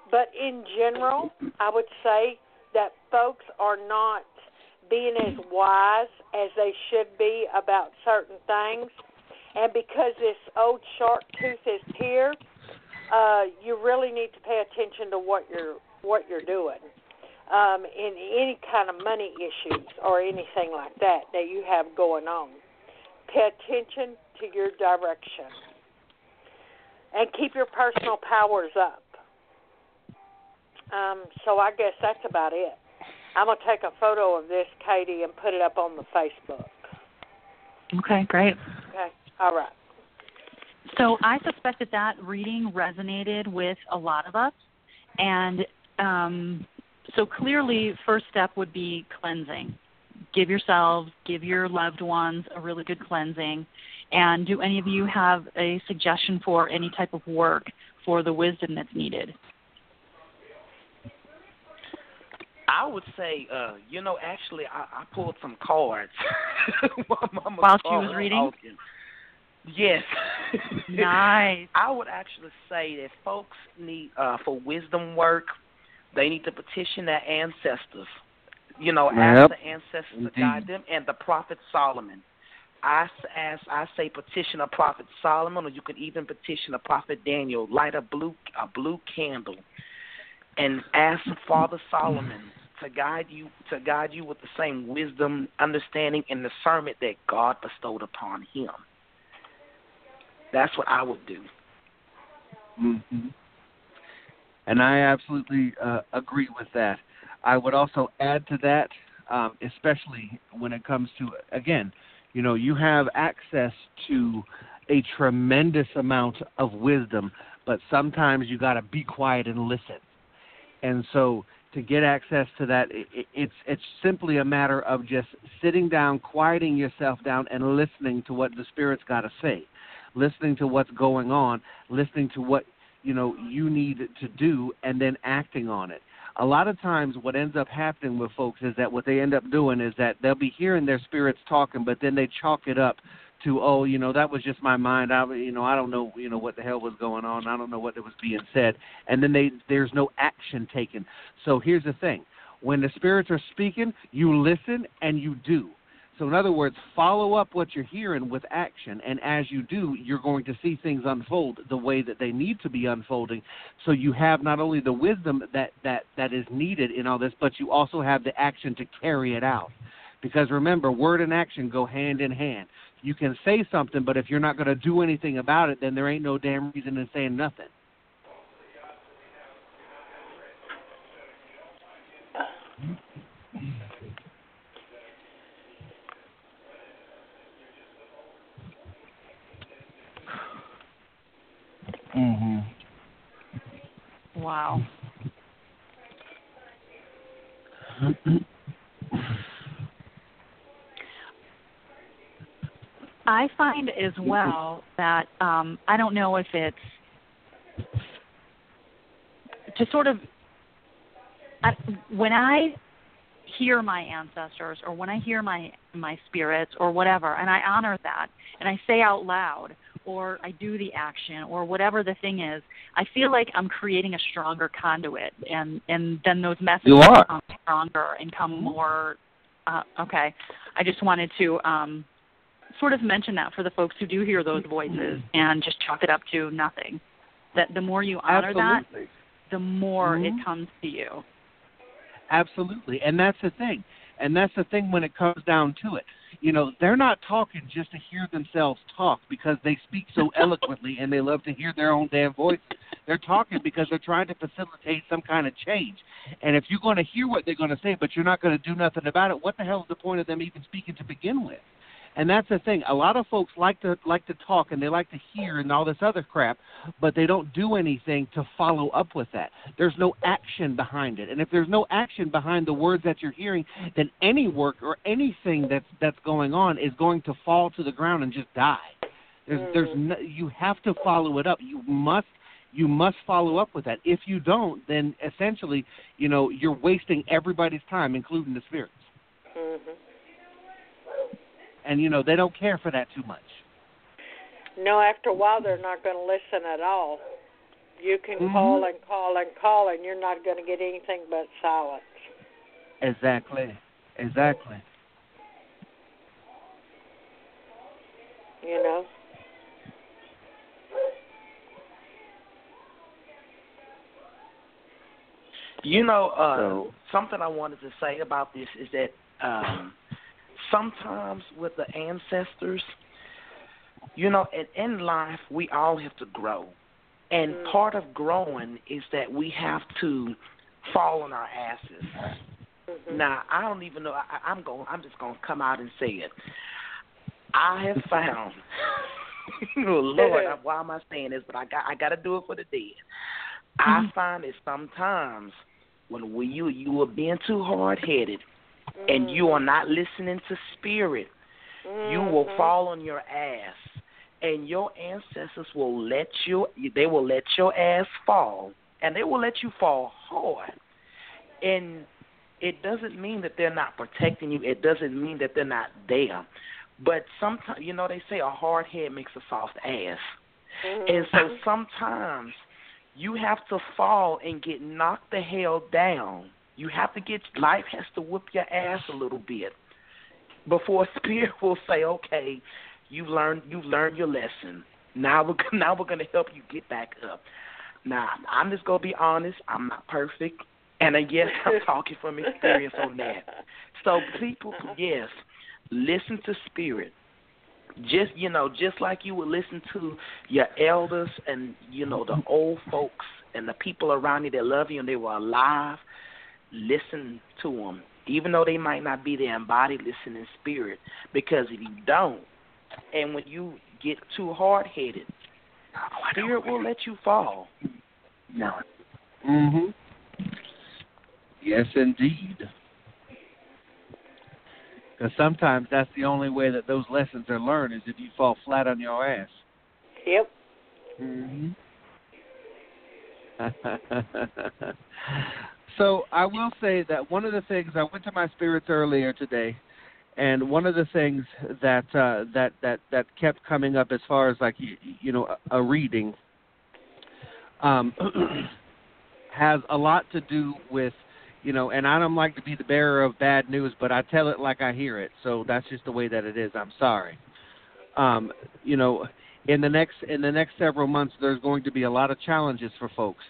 But in general, I would say that folks are not being as wise as they should be about certain things. And because this old shark tooth is here, you really need to pay attention to what you're doing in any kind of money issues or anything like that you have going on. Pay attention to your direction. And keep your personal powers up. So I guess that's about it. I'm going to take a photo of this, Katie, and put it up on the Facebook. Okay, great. Okay, all right. So I suspect that reading resonated with a lot of us. And so clearly, first step would be cleansing. Give yourselves, give your loved ones a really good cleansing. And do any of you have a suggestion for any type of work for the wisdom that's needed? I would say, actually, I pulled some cards while she was reading. Yes. Nice. I would actually say that folks need, for wisdom work, they need to petition their ancestors. Ask the ancestors to guide them, and the Prophet Solomon. I say petition a Prophet Solomon, or you could even petition a Prophet Daniel. Light a blue candle, and ask Father Solomon to guide you with the same wisdom, understanding, and discernment that God bestowed upon him. That's what I would do. Mm-hmm. And I absolutely agree with that. I would also add to that, especially when it comes to, again, you have access to a tremendous amount of wisdom, but sometimes you got to be quiet and listen. And so to get access to that, it's simply a matter of just sitting down, quieting yourself down, and listening to what the Spirit's got to say, listening to what's going on, listening to what, you need to do, and then acting on it. A lot of times what ends up happening with folks is that what they end up doing is that they'll be hearing their spirits talking, but then they chalk it up to, that was just my mind. I don't know, what the hell was going on. I don't know what was being said. And then there's no action taken. So here's the thing. When the spirits are speaking, you listen and you do. So in other words, follow up what you're hearing with action, and as you do, you're going to see things unfold the way that they need to be unfolding. So you have not only the wisdom that is needed in all this, but you also have the action to carry it out. Because remember, word and action go hand in hand. You can say something, but if you're not going to do anything about it, then there ain't no damn reason in saying nothing. Mm-hmm. Wow. I find as well that I don't know if it's to sort of when I hear my ancestors or when I hear my spirits or whatever, and I honor that and I say out loud, or I do the action, or whatever the thing is, I feel like I'm creating a stronger conduit, and then those messages become stronger and come more, okay. I just wanted to sort of mention that for the folks who do hear those voices and just chalk it up to nothing, that the more you honor Absolutely. That, the more mm-hmm. it comes to you. Absolutely, and that's the thing when it comes down to it. you know, they're not talking just to hear themselves talk because they speak so eloquently and they love to hear their own damn voices. They're talking because they're trying to facilitate some kind of change. And if you're going to hear what they're going to say, but you're not going to do nothing about it, what the hell is the point of them even speaking to begin with? And that's the thing. A lot of folks like to talk and they like to hear and all this other crap, but they don't do anything to follow up with that. There's no action behind it. And if there's no action behind the words that you're hearing, then any work or anything that's going on is going to fall to the ground and just die. There's no, you have to follow it up. You must follow up with that. If you don't, then essentially, you know, you're wasting everybody's time, including the spirits. Mm-hmm. And, you know, they don't care for that too much. No, after a while they're not going to listen at all. You can call and call and call, and you're not going to get anything but silence. Exactly. You know? You know, something I wanted to say about this is that... sometimes with the ancestors, you know, and in life we all have to grow. And part of growing is that we have to fall on our asses. Now, I don't even know. I'm just going to come out and say it. I have found, Lord, why am I saying this? But I got to do it for the dead. I find that sometimes when you are being too hard-headed, and you are not listening to spirit, you will fall on your ass. And your ancestors will let your ass fall. And they will let you fall hard. And it doesn't mean that they're not protecting you. It doesn't mean that they're not there. But sometimes, you know, they say a hard head makes a soft ass. And so sometimes you have to fall and get knocked the hell down. You have to life has to whip your ass a little bit before spirit will say, okay, you've learned your lesson. Now we're going to help you get back up. Now, I'm just going to be honest. I'm not perfect. And yes, I'm talking from experience on that. So people, yes, listen to spirit. Just, you know, just like you would listen to your elders and, you know, the old folks and the people around you that love you and they were alive. Listen to them, even though they might not be there in body, listen in spirit. Because if you don't, and when you get too hard-headed, spirit will let you fall. No. Yes, indeed. Because sometimes that's the only way that those lessons are learned is if you fall flat on your ass. Yep. So I will say that one of the things, I went to my spirits earlier today, and one of the things that kept coming up as far as, like, you know, a reading has a lot to do with, you know, and I don't like to be the bearer of bad news, but I tell it like I hear it. So that's just the way that it is. I'm sorry. You know, in the next several months, there's going to be a lot of challenges for folks.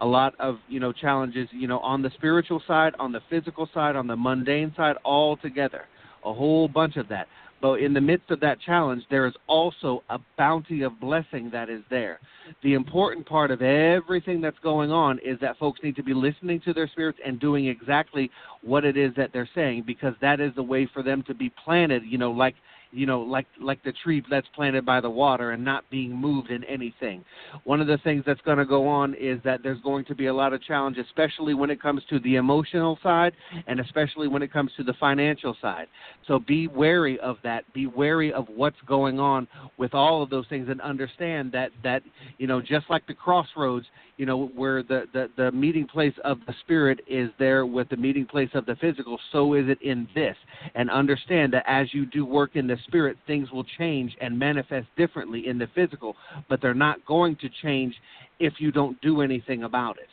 A lot of, you know, challenges, you know, on the spiritual side, on the physical side, on the mundane side, all together, a whole bunch of that. But in the midst of that challenge, there is also a bounty of blessing that is there. The important part of everything that's going on is that folks need to be listening to their spirits and doing exactly what it is that they're saying, because that is the way for them to be planted, like the tree that's planted by the water and not being moved in anything. One of the things that's going to go on is that there's going to be a lot of challenge, especially when it comes to the emotional side and especially when it comes to the financial side. So be wary of that. Be wary of what's going on with all of those things and understand that you know, just like the crossroads, you know, where the meeting place of the spirit is there with the meeting place of the physical, so is it in this. And understand that as you do work in the spirit, things will change and manifest differently in the physical, but they're not going to change if you don't do anything about it.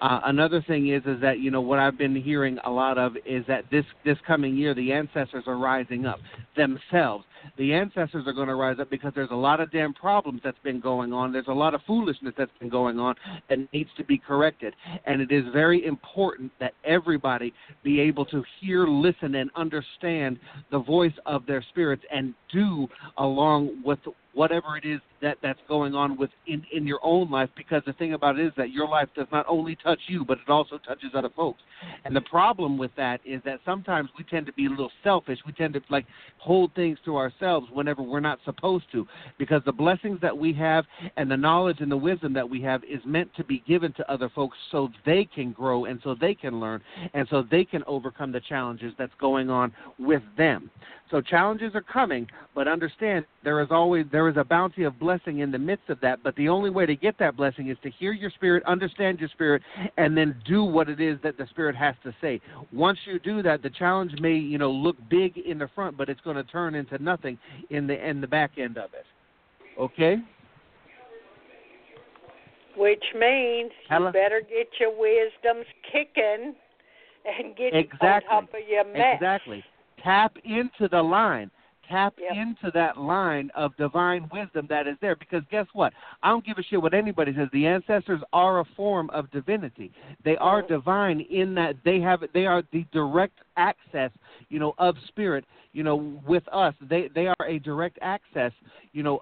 Another thing is that, you know, what I've been hearing a lot of is that this coming year, the ancestors are rising up themselves. The ancestors are going to rise up because there's a lot of damn problems that's been going on. There's a lot of foolishness that's been going on that needs to be corrected. And it is very important that everybody be able to hear, listen, and understand the voice of their spirits and do along with whatever it is that's going on within in your own life, because the thing about it is that your life does not only touch you, but it also touches other folks. And the problem with that is that sometimes we tend to be a little selfish. We tend to like hold things to ourselves whenever we're not supposed to, because the blessings that we have and the knowledge and the wisdom that we have is meant to be given to other folks so they can grow and so they can learn and so they can overcome the challenges that's going on with them. So challenges are coming, but understand there is a bounty of blessing in the midst of that, but the only way to get that blessing is to hear your spirit, understand your spirit, and then do what it is that the spirit has to say. Once you do that, the challenge may, you know, look big in the front, but it's going to turn into nothing in the back end of it. Okay? Which means you better get your wisdoms kicking and get on top of your mess. Exactly. Tap into the line. Tap into that line of divine wisdom that is there, because guess what? I don't give a shit what anybody says. The ancestors are a form of divinity. They are divine in that they are the direct access, you know, of spirit, you know, with us. They are a direct access,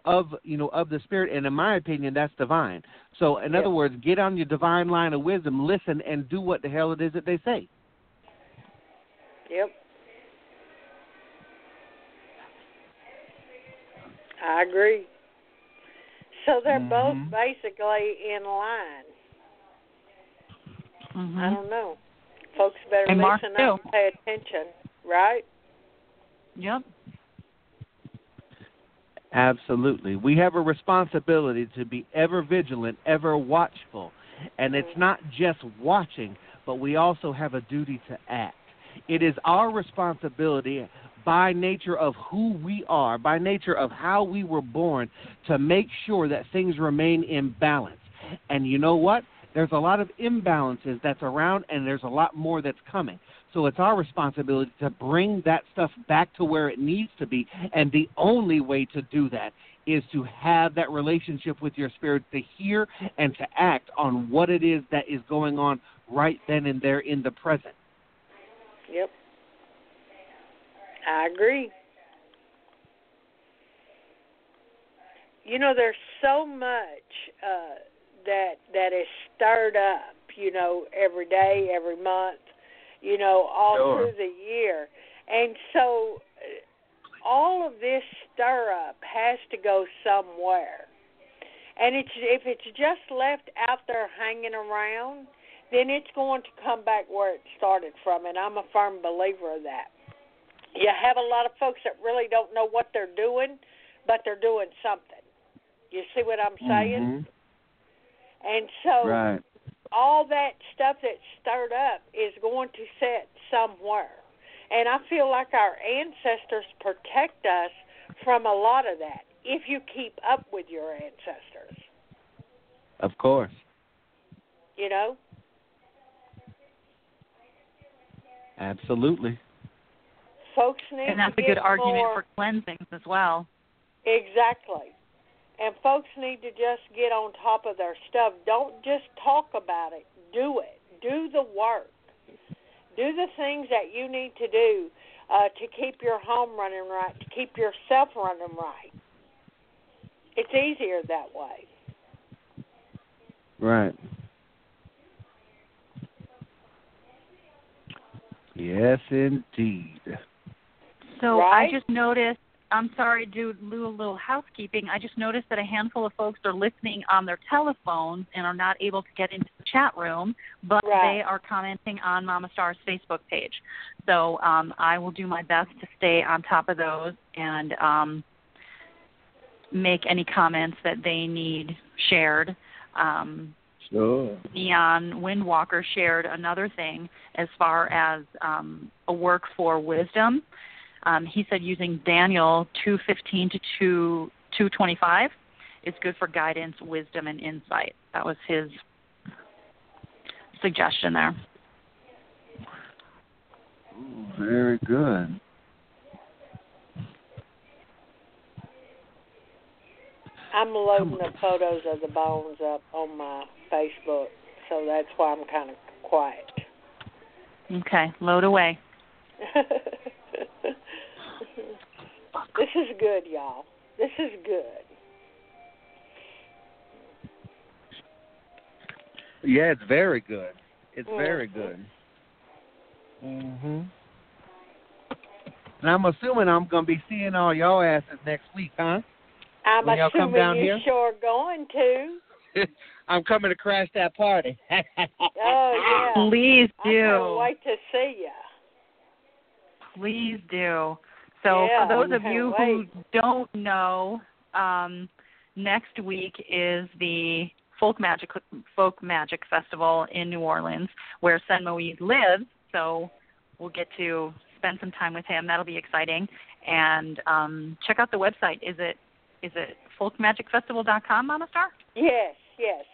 of the spirit, and in my opinion, that's divine. So in other words, get on your divine line of wisdom, listen, and do what the hell it is that they say. Yep. I agree. So they're both basically in line. Mm-hmm. I don't know. Folks better listen up and pay attention, right? Yep. Absolutely. We have a responsibility to be ever vigilant, ever watchful. And it's not just watching, but we also have a duty to act. It is our responsibility by nature of who we are, by nature of how we were born, to make sure that things remain in balance. And you know what? There's a lot of imbalances that's around, and there's a lot more that's coming. So it's our responsibility to bring that stuff back to where it needs to be, and the only way to do that is to have that relationship with your spirit, to hear and to act on what it is that is going on right then and there in the present. Yep. I agree. You know, there's so much that is stirred up, you know, every day, every month, you know, all through the year. And so all of this stir-up has to go somewhere. And if it's just left out there hanging around, then it's going to come back where it started from, and I'm a firm believer of that. You have a lot of folks that really don't know what they're doing, but they're doing something. You see what I'm saying? Mm-hmm. And so all that stuff that's stirred up is going to sit somewhere. And I feel like our ancestors protect us from a lot of that, if you keep up with your ancestors. Of course. You know? Absolutely. Folks need and that's to get a good argument for cleansings as well. Exactly. And folks need to just get on top of their stuff. Don't just talk about it. Do it. Do the work. Do the things that you need to do to keep your home running right, to keep yourself running right. It's easier that way. Right. Yes, indeed. So I just noticed, I'm sorry to do a little housekeeping, I just noticed that a handful of folks are listening on their telephones and are not able to get into the chat room, but they are commenting on Mama Starr's Facebook page. So I will do my best to stay on top of those and make any comments that they need shared. Neon Windwalker shared another thing as far as a work for wisdom. He said using Daniel 2:15 to 2:25 is good for guidance, wisdom, and insight. That was his suggestion there. Ooh, very good. I'm loading the photos of the bones up on my Facebook, so that's why I'm kind of quiet. Okay, load away. This is good, y'all. This is good. Yeah, it's very good. It's very good. Mhm. And I'm assuming I'm gonna be seeing all y'all asses next week, huh? I'm when assuming y'all come down you're here? Sure going to. I'm coming to crash that party. Oh, yeah. Please do. I can't wait to see you. Please do. So yeah, for those of you who don't know, next week is the Folk Magic Festival in New Orleans where Sen Moise lives. So we'll get to spend some time with him. That'll be exciting. And check out the website. Is it FolkMagicFestival.com, Mama Starr? Yes,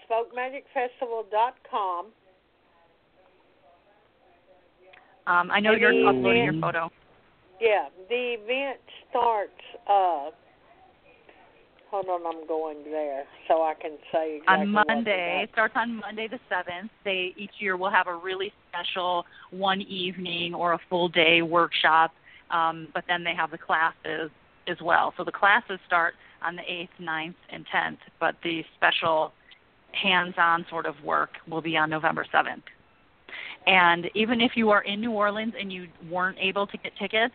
FolkMagicFestival.com. I know you're uploading your photo. Yeah, the event starts, hold on, I'm going there so I can say exactly. On Monday, it starts on Monday the 7th. They each year will have a really special one evening or a full day workshop, but then they have the classes as well. So the classes start on the 8th, 9th, and 10th, but the special hands-on sort of work will be on November 7th. And even if you are in New Orleans and you weren't able to get tickets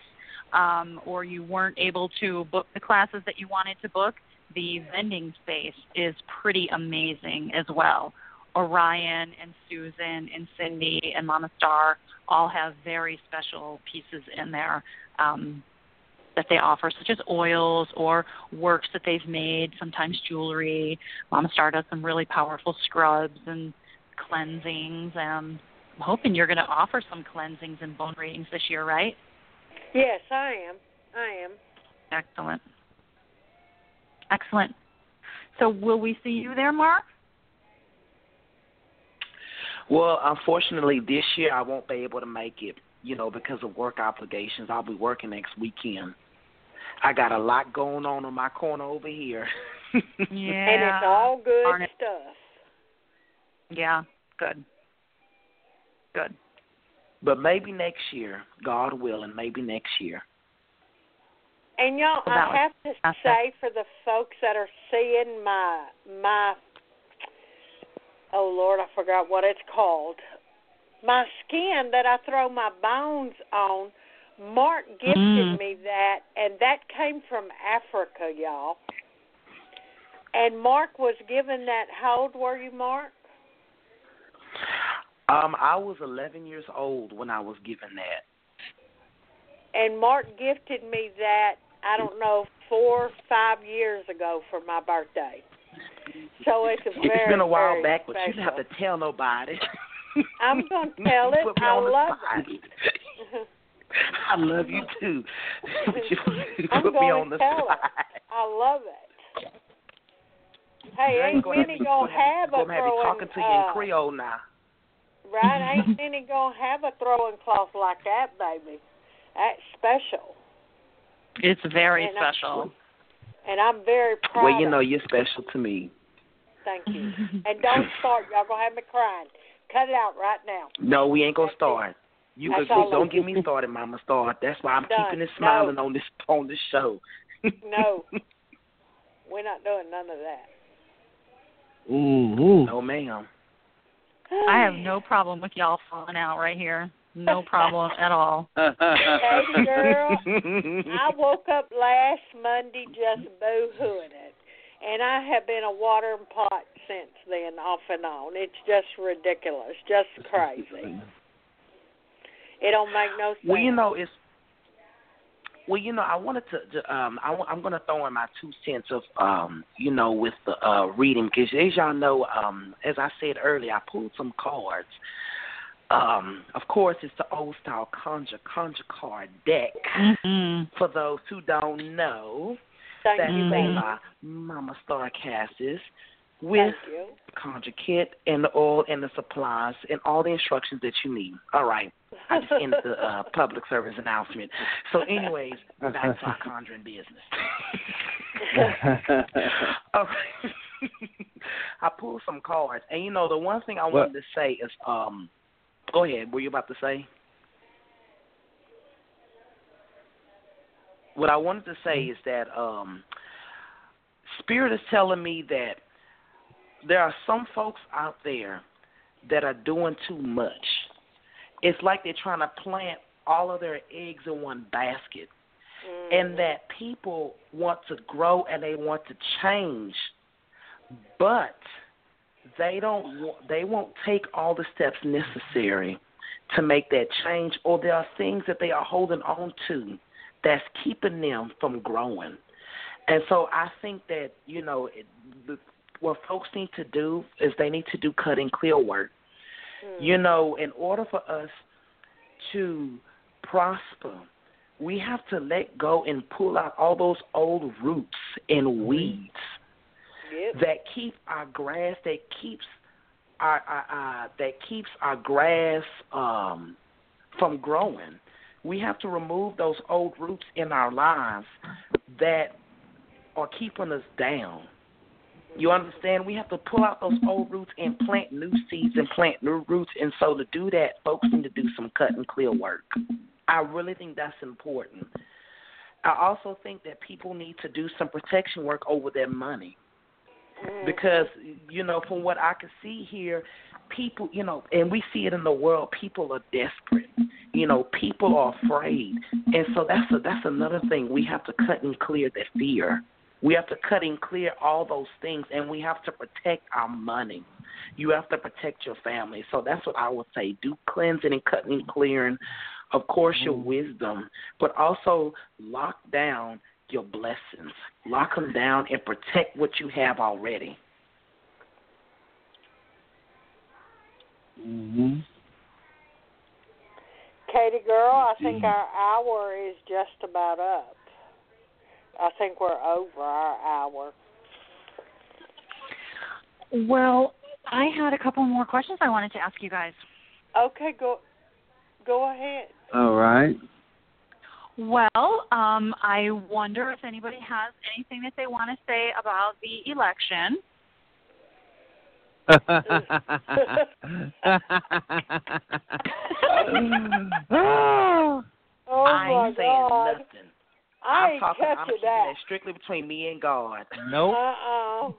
or you weren't able to book the classes that you wanted to book, the vending space is pretty amazing as well. Orion and Susan and Cindy and Mama Starr all have very special pieces in there that they offer, such as oils or works that they've made, sometimes jewelry. Mama Starr does some really powerful scrubs and cleansings. I'm hoping you're going to offer some cleansings and bone readings this year, right? Yes, I am. Excellent. So will we see you there, Mark? Well, unfortunately, this year I won't be able to make it, because of work obligations. I'll be working next weekend. I got a lot going on in my corner over here. Yeah. And it's all good stuff. Yeah, good. But maybe next year, God willing, And, y'all, I have to say for the folks that are seeing my oh, Lord, I forgot what it's called, my skin that I throw my bones on, Mark gifted me that, and that came from Africa, y'all. And Mark was given that. How old were you, Mark? I was 11 years old when I was given that. And Mark gifted me that, 4 or 5 years ago for my birthday. So it's been a while back, but you don't have to tell nobody. I'm going to tell it. I love it. I love you too. I'm put me on the spot. I love it. Hey, ain't many going to have a throwing. I'm going to have you talking to you in Creole now. Right, ain't any gonna have a throwing cloth like that, baby. That's special. It's very special. I'm very proud. Well, you're special to me. Thank you. And don't start. Y'all gonna have me crying. Cut it out right now. No, we ain't gonna start. Don't get me started, Mama Starr. That's why I'm keeping it smiling on this show. No, we're not doing none of that. Ooh. No, ma'am. I have no problem with y'all falling out right here. No problem at all. Hey, girl, I woke up last Monday just boo-hooing it, and I have been a watering pot since then, off and on. It's just ridiculous, just crazy. It don't make no sense. I wanted to. I'm going to throw in my 2 cents of, with the reading, because as y'all know, as I said earlier, I pulled some cards. Of course, it's the Old Style Conjure card deck. Mm-hmm. For those who don't know, that is a Mama Starr Cassis with the Conjure Kit and the oil and the supplies and all the instructions that you need. All right. I just ended the public service announcement. So anyways, back to our conjuring business. All right. I pulled some cards. And, you know, the one thing I wanted to say is, go ahead. Were you about to say? What I wanted to say is that Spirit is telling me that there are some folks out there that are doing too much. It's like they're trying to plant all of their eggs in one basket, and that people want to grow and they want to change, but they won't take all the steps necessary to make that change, or there are things that they are holding on to that's keeping them from growing. And so I think that, you know, what folks need to do is they need to do cut and clear work. You know, in order for us to prosper, we have to let go and pull out all those old roots and weeds that keep our grass, that keeps our grass from growing. We have to remove those old roots in our lives that are keeping us down. You understand? We have to pull out those old roots and plant new seeds and plant new roots. And so to do that, folks need to do some cut and clear work. I really think that's important. I also think that people need to do some protection work over their money. Because, you know, from what I can see here, people, you know, and we see it in the world, people are desperate. You know, people are afraid. And so that's another thing. We have to cut and clear that fear. We have to cut and clear all those things, and we have to protect our money. You have to protect your family. So that's what I would say. Do cleansing and cutting and clearing, of course, your wisdom, but also lock down your blessings. Lock them down and protect what you have already. Mm-hmm. Katie, girl, I think our hour is just about up. I think we're over our hour. Well, I had a couple more questions I wanted to ask you guys. Okay, go ahead. All right. Well, I wonder if anybody has anything that they want to say about the election. Oh, I ain't saying nothing. I'm talking. I'm keeping that strictly between me and God. Nope. Uh-oh.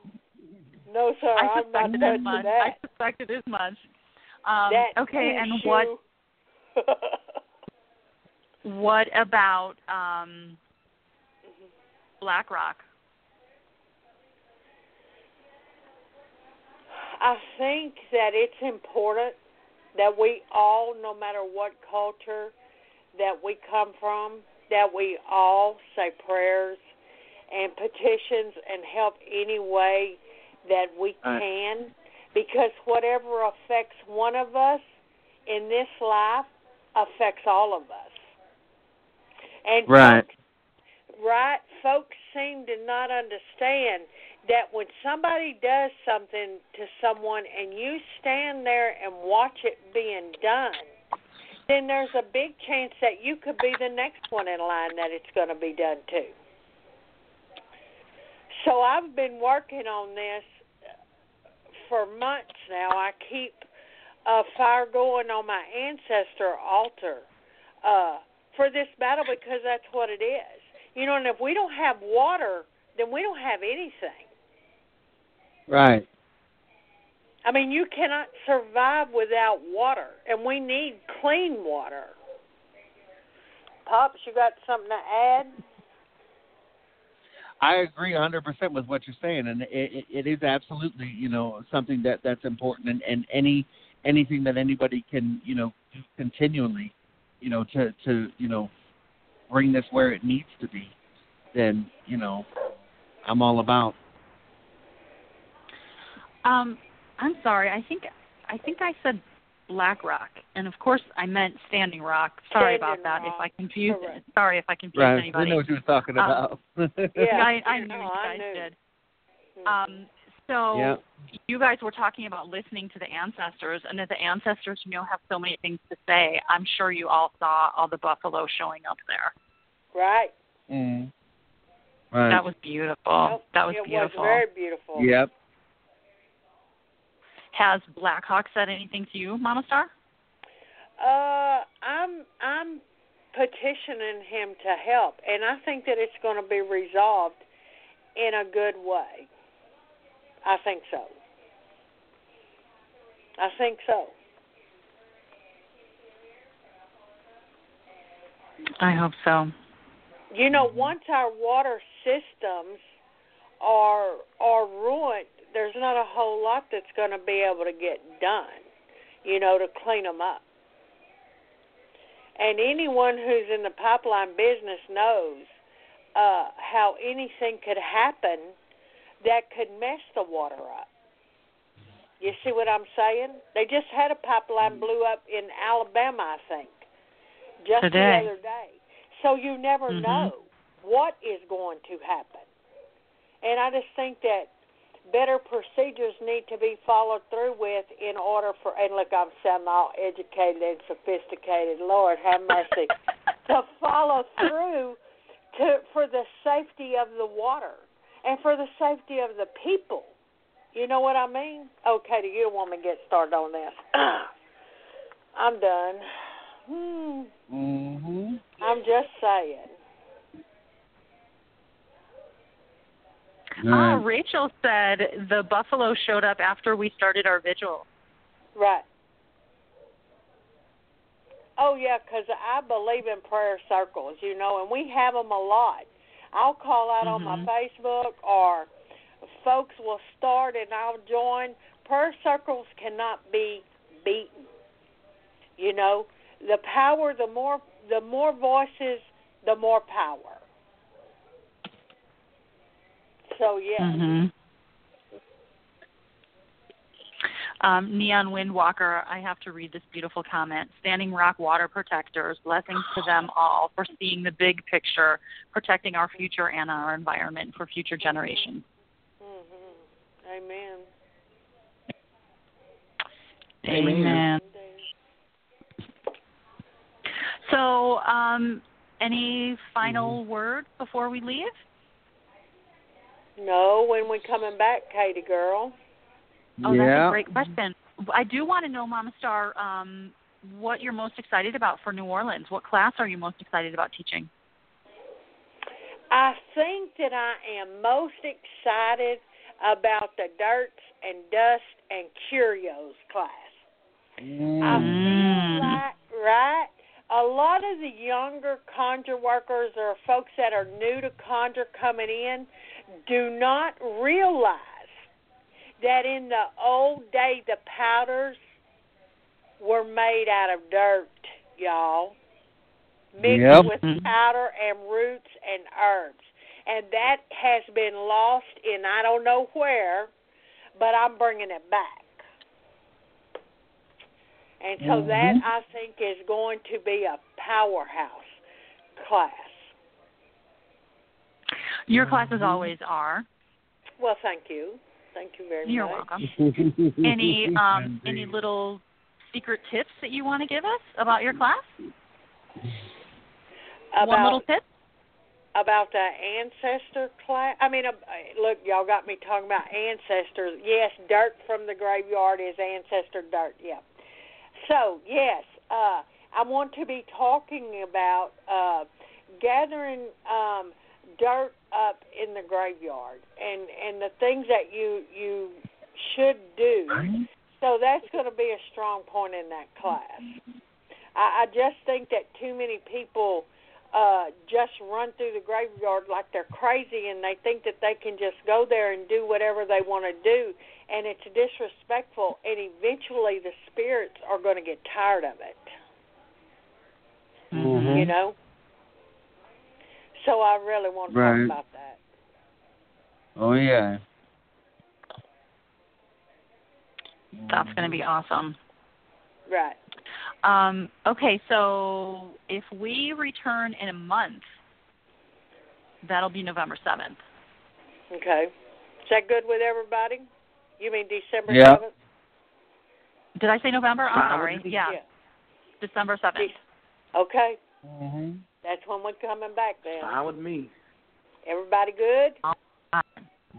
No, sir. I'm not touching that. I suspected as much. Okay, and what? What about BlackRock? I think that it's important that we all, no matter what culture that we come from, that we all say prayers and petitions and help any way that we can, because whatever affects one of us in this life affects all of us. And folks seem to not understand that when somebody does something to someone and you stand there and watch it being done, then there's a big chance that you could be the next one in line that it's going to be done to. So I've been working on this for months now. I keep a fire going on my ancestor altar for this battle, because that's what it is. You know, and if we don't have water, then we don't have anything. Right. I mean, you cannot survive without water, and we need clean water. Pops, you got something to add? I agree 100% with what you're saying, and it is absolutely, you know, something that's important, and anything that anybody can, you know, do continually, you know, to you know, bring this where it needs to be, then, you know, I'm all about. I'm sorry. I think I said BlackRock, and of course I meant Standing Rock. Sorry about that. If I confused. Correct. Sorry if I confused anybody. I know what you were talking about. Yeah, I know you guys did. So you guys were talking about listening to the ancestors, and that the ancestors, you know, have so many things to say. I'm sure you all saw all the buffalo showing up there. Right. Mm. Right. That was beautiful. Yep. That was beautiful. It was very beautiful. Yep. Has Blackhawk said anything to you, Mama Starr? I'm petitioning him to help, and I think that it's going to be resolved in a good way. I think so. I think so. I hope so. You know, once our water systems are ruined, there's not a whole lot that's going to be able to get done, you know, to clean them up. And anyone who's in the pipeline business knows how anything could happen that could mess the water up. You see what I'm saying? They just had a pipeline blew up in Alabama, I think, just the other day. So you never know what is going to happen. And I just think that better procedures need to be followed through with in order for, and look, I'm sounding all educated and sophisticated. Lord, have mercy. To follow through for the safety of the water and for the safety of the people. You know what I mean? Oh, Katie, you don't want me to get started on this. I'm done. Mm-hmm. I'm just saying. Rachel said the buffalo showed up after we started our vigil. Right. Oh, yeah, because I believe in prayer circles, you know, and we have them a lot. I'll call out on my Facebook, or folks will start and I'll join. Prayer circles cannot be beaten. You know, the power, the more voices, the more power. So, yeah. Neon Windwalker, I have to read this beautiful comment. Standing Rock water protectors, blessings to them all for seeing the big picture, protecting our future and our environment for future generations. Amen. Amen. So, any final word before we leave? No, when we're coming back, Katie girl. Oh, that's a great question. I do want to know, Mama Starr, what you're most excited about for New Orleans. What class are you most excited about teaching? I think that I am most excited about the Dirts and Dust and Curios class. I feel like, right? A lot of the younger conjure workers or folks that are new to conjure coming in do not realize that in the old day the powders were made out of dirt, y'all, mixed with powder and roots and herbs. And that has been lost in I don't know where, but I'm bringing it back. And so that, I think, is going to be a powerhouse class. Your classes always are. Well, thank you. Thank you very much. You're welcome. Any little secret tips that you want to give us about your class? One little tip? About the ancestor class? I mean, look, y'all got me talking about ancestors. Yes, dirt from the graveyard is ancestor dirt, So, yes, I want to be talking about gathering dirt up in the graveyard and the things that you should do. So that's going to be a strong point in that class. I just think that too many people just run through the graveyard like they're crazy, and they think that they can just go there and do whatever they want to do, and it's disrespectful, and eventually the spirits are going to get tired of it. You know? So I really want to talk about that. Oh, yeah. That's going to be awesome. Right. Okay, so if we return in a month, that'll be November 7th. Okay. Is that good with everybody? You mean December 7th? Did I say November? I'm sorry. Yeah. December 7th. Okay. Mm-hmm. That's when we're coming back then. Fine with me. Everybody good?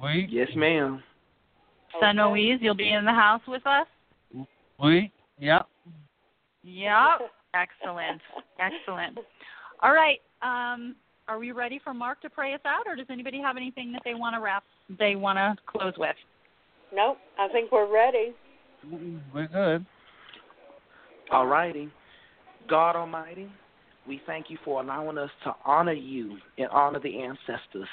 Oui. Yes, ma'am. Okay. San Luis, you'll be in the house with us? Oui. Yep. Yep. Excellent. Excellent. All right. Are we ready for Mark to pray us out, or does anybody have anything that they want to wrap? They want to close with? Nope. I think we're ready. We're good. All righty. God Almighty, we thank you for allowing us to honor you and honor the ancestors.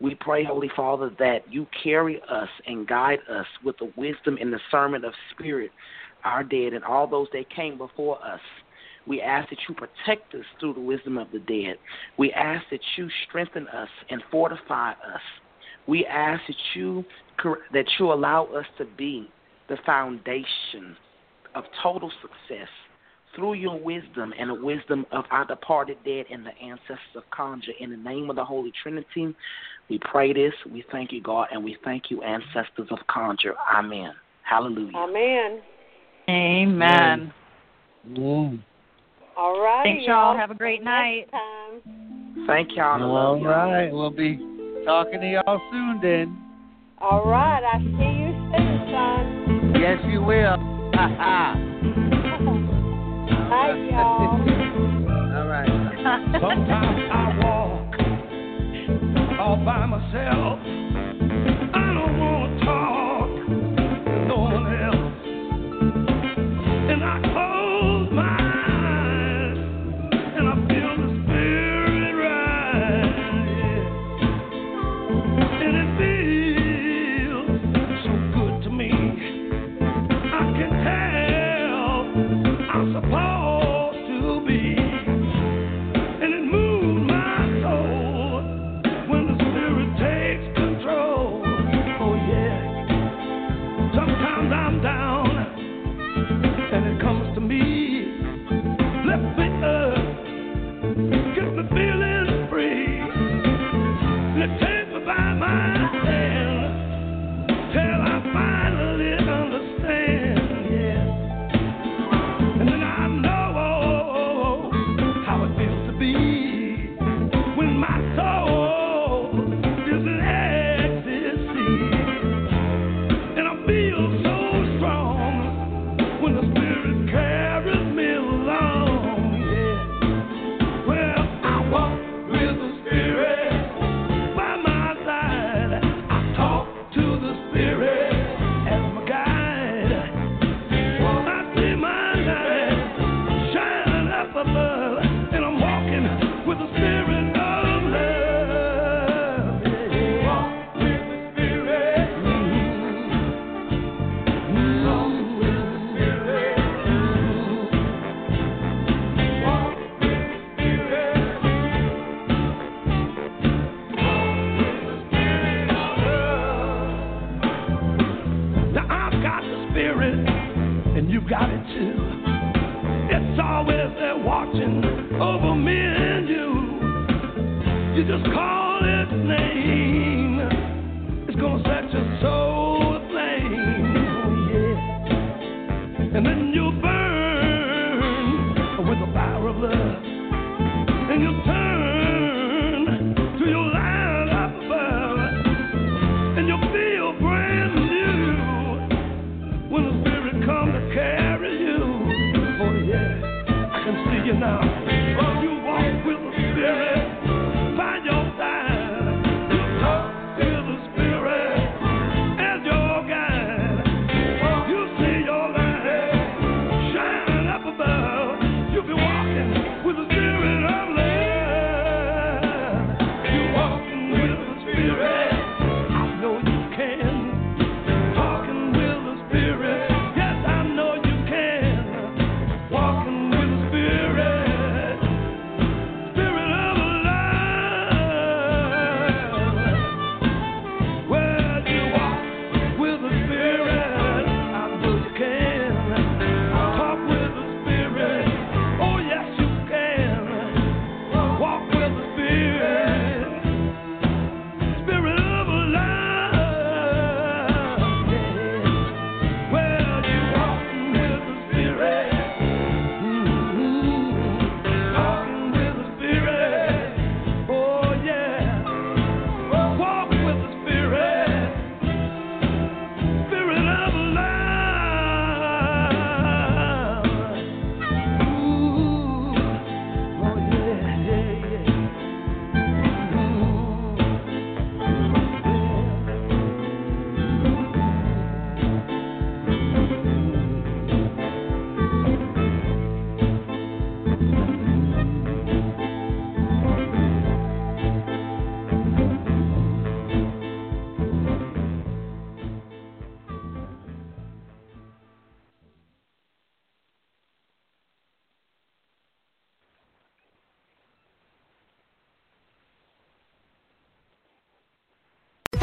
We pray, Holy Father, that you carry us and guide us with the wisdom and discernment of spirit, our dead, and all those that came before us. We ask that you protect us through the wisdom of the dead. We ask that you strengthen us and fortify us. We ask that you allow us to be the foundation of total success through your wisdom and the wisdom of our departed dead and the ancestors of Conjure. In the name of the Holy Trinity, we pray this. We thank you, God, and we thank you, ancestors of Conjure. Amen. Hallelujah. Amen. Amen. Amen. All right. Thanks, y'all. Have a great night. Thank y'all. All right. We'll be talking to y'all soon then. All right. I see you soon, son. Yes, you will. Ha-ha. Hi, y'all. All right. Sometimes I walk all by myself. I don't want to talk to no one else. And I close my eyes and I feel the spirit rise. And it feels so good to me. I can help, I'm supposed to be. And it moves my soul when the spirit takes control. Oh yeah. Sometimes I'm down and it comes to me. Lift me up, get me feeling free. And it takes me by my hand till I finally understand. Yeah. And then I know how it feels to be when my soul is in ecstasy. And I feel so strong when the spirit carries me along. Yeah. Well, I walk with the spirit by my side. I talk to the spirit as my guide. I see my light shining up above, and I'm walking with the spirit of love. Yeah. Walk with the spirit. Walk with the spirit. Walk with the spirit. Walk with the spirit of love. Now I've got the spirit, and you got it too. It's always there watching over me and you. You just call its name. It's gonna set your soul aflame. Oh yeah. And then you'll burn with the fire of love. And you'll turn to your light up above. And you'll feel brand new when the spirit comes to carry you. Oh yeah, I can see you now. Oh, you walk with the spirit by your side. You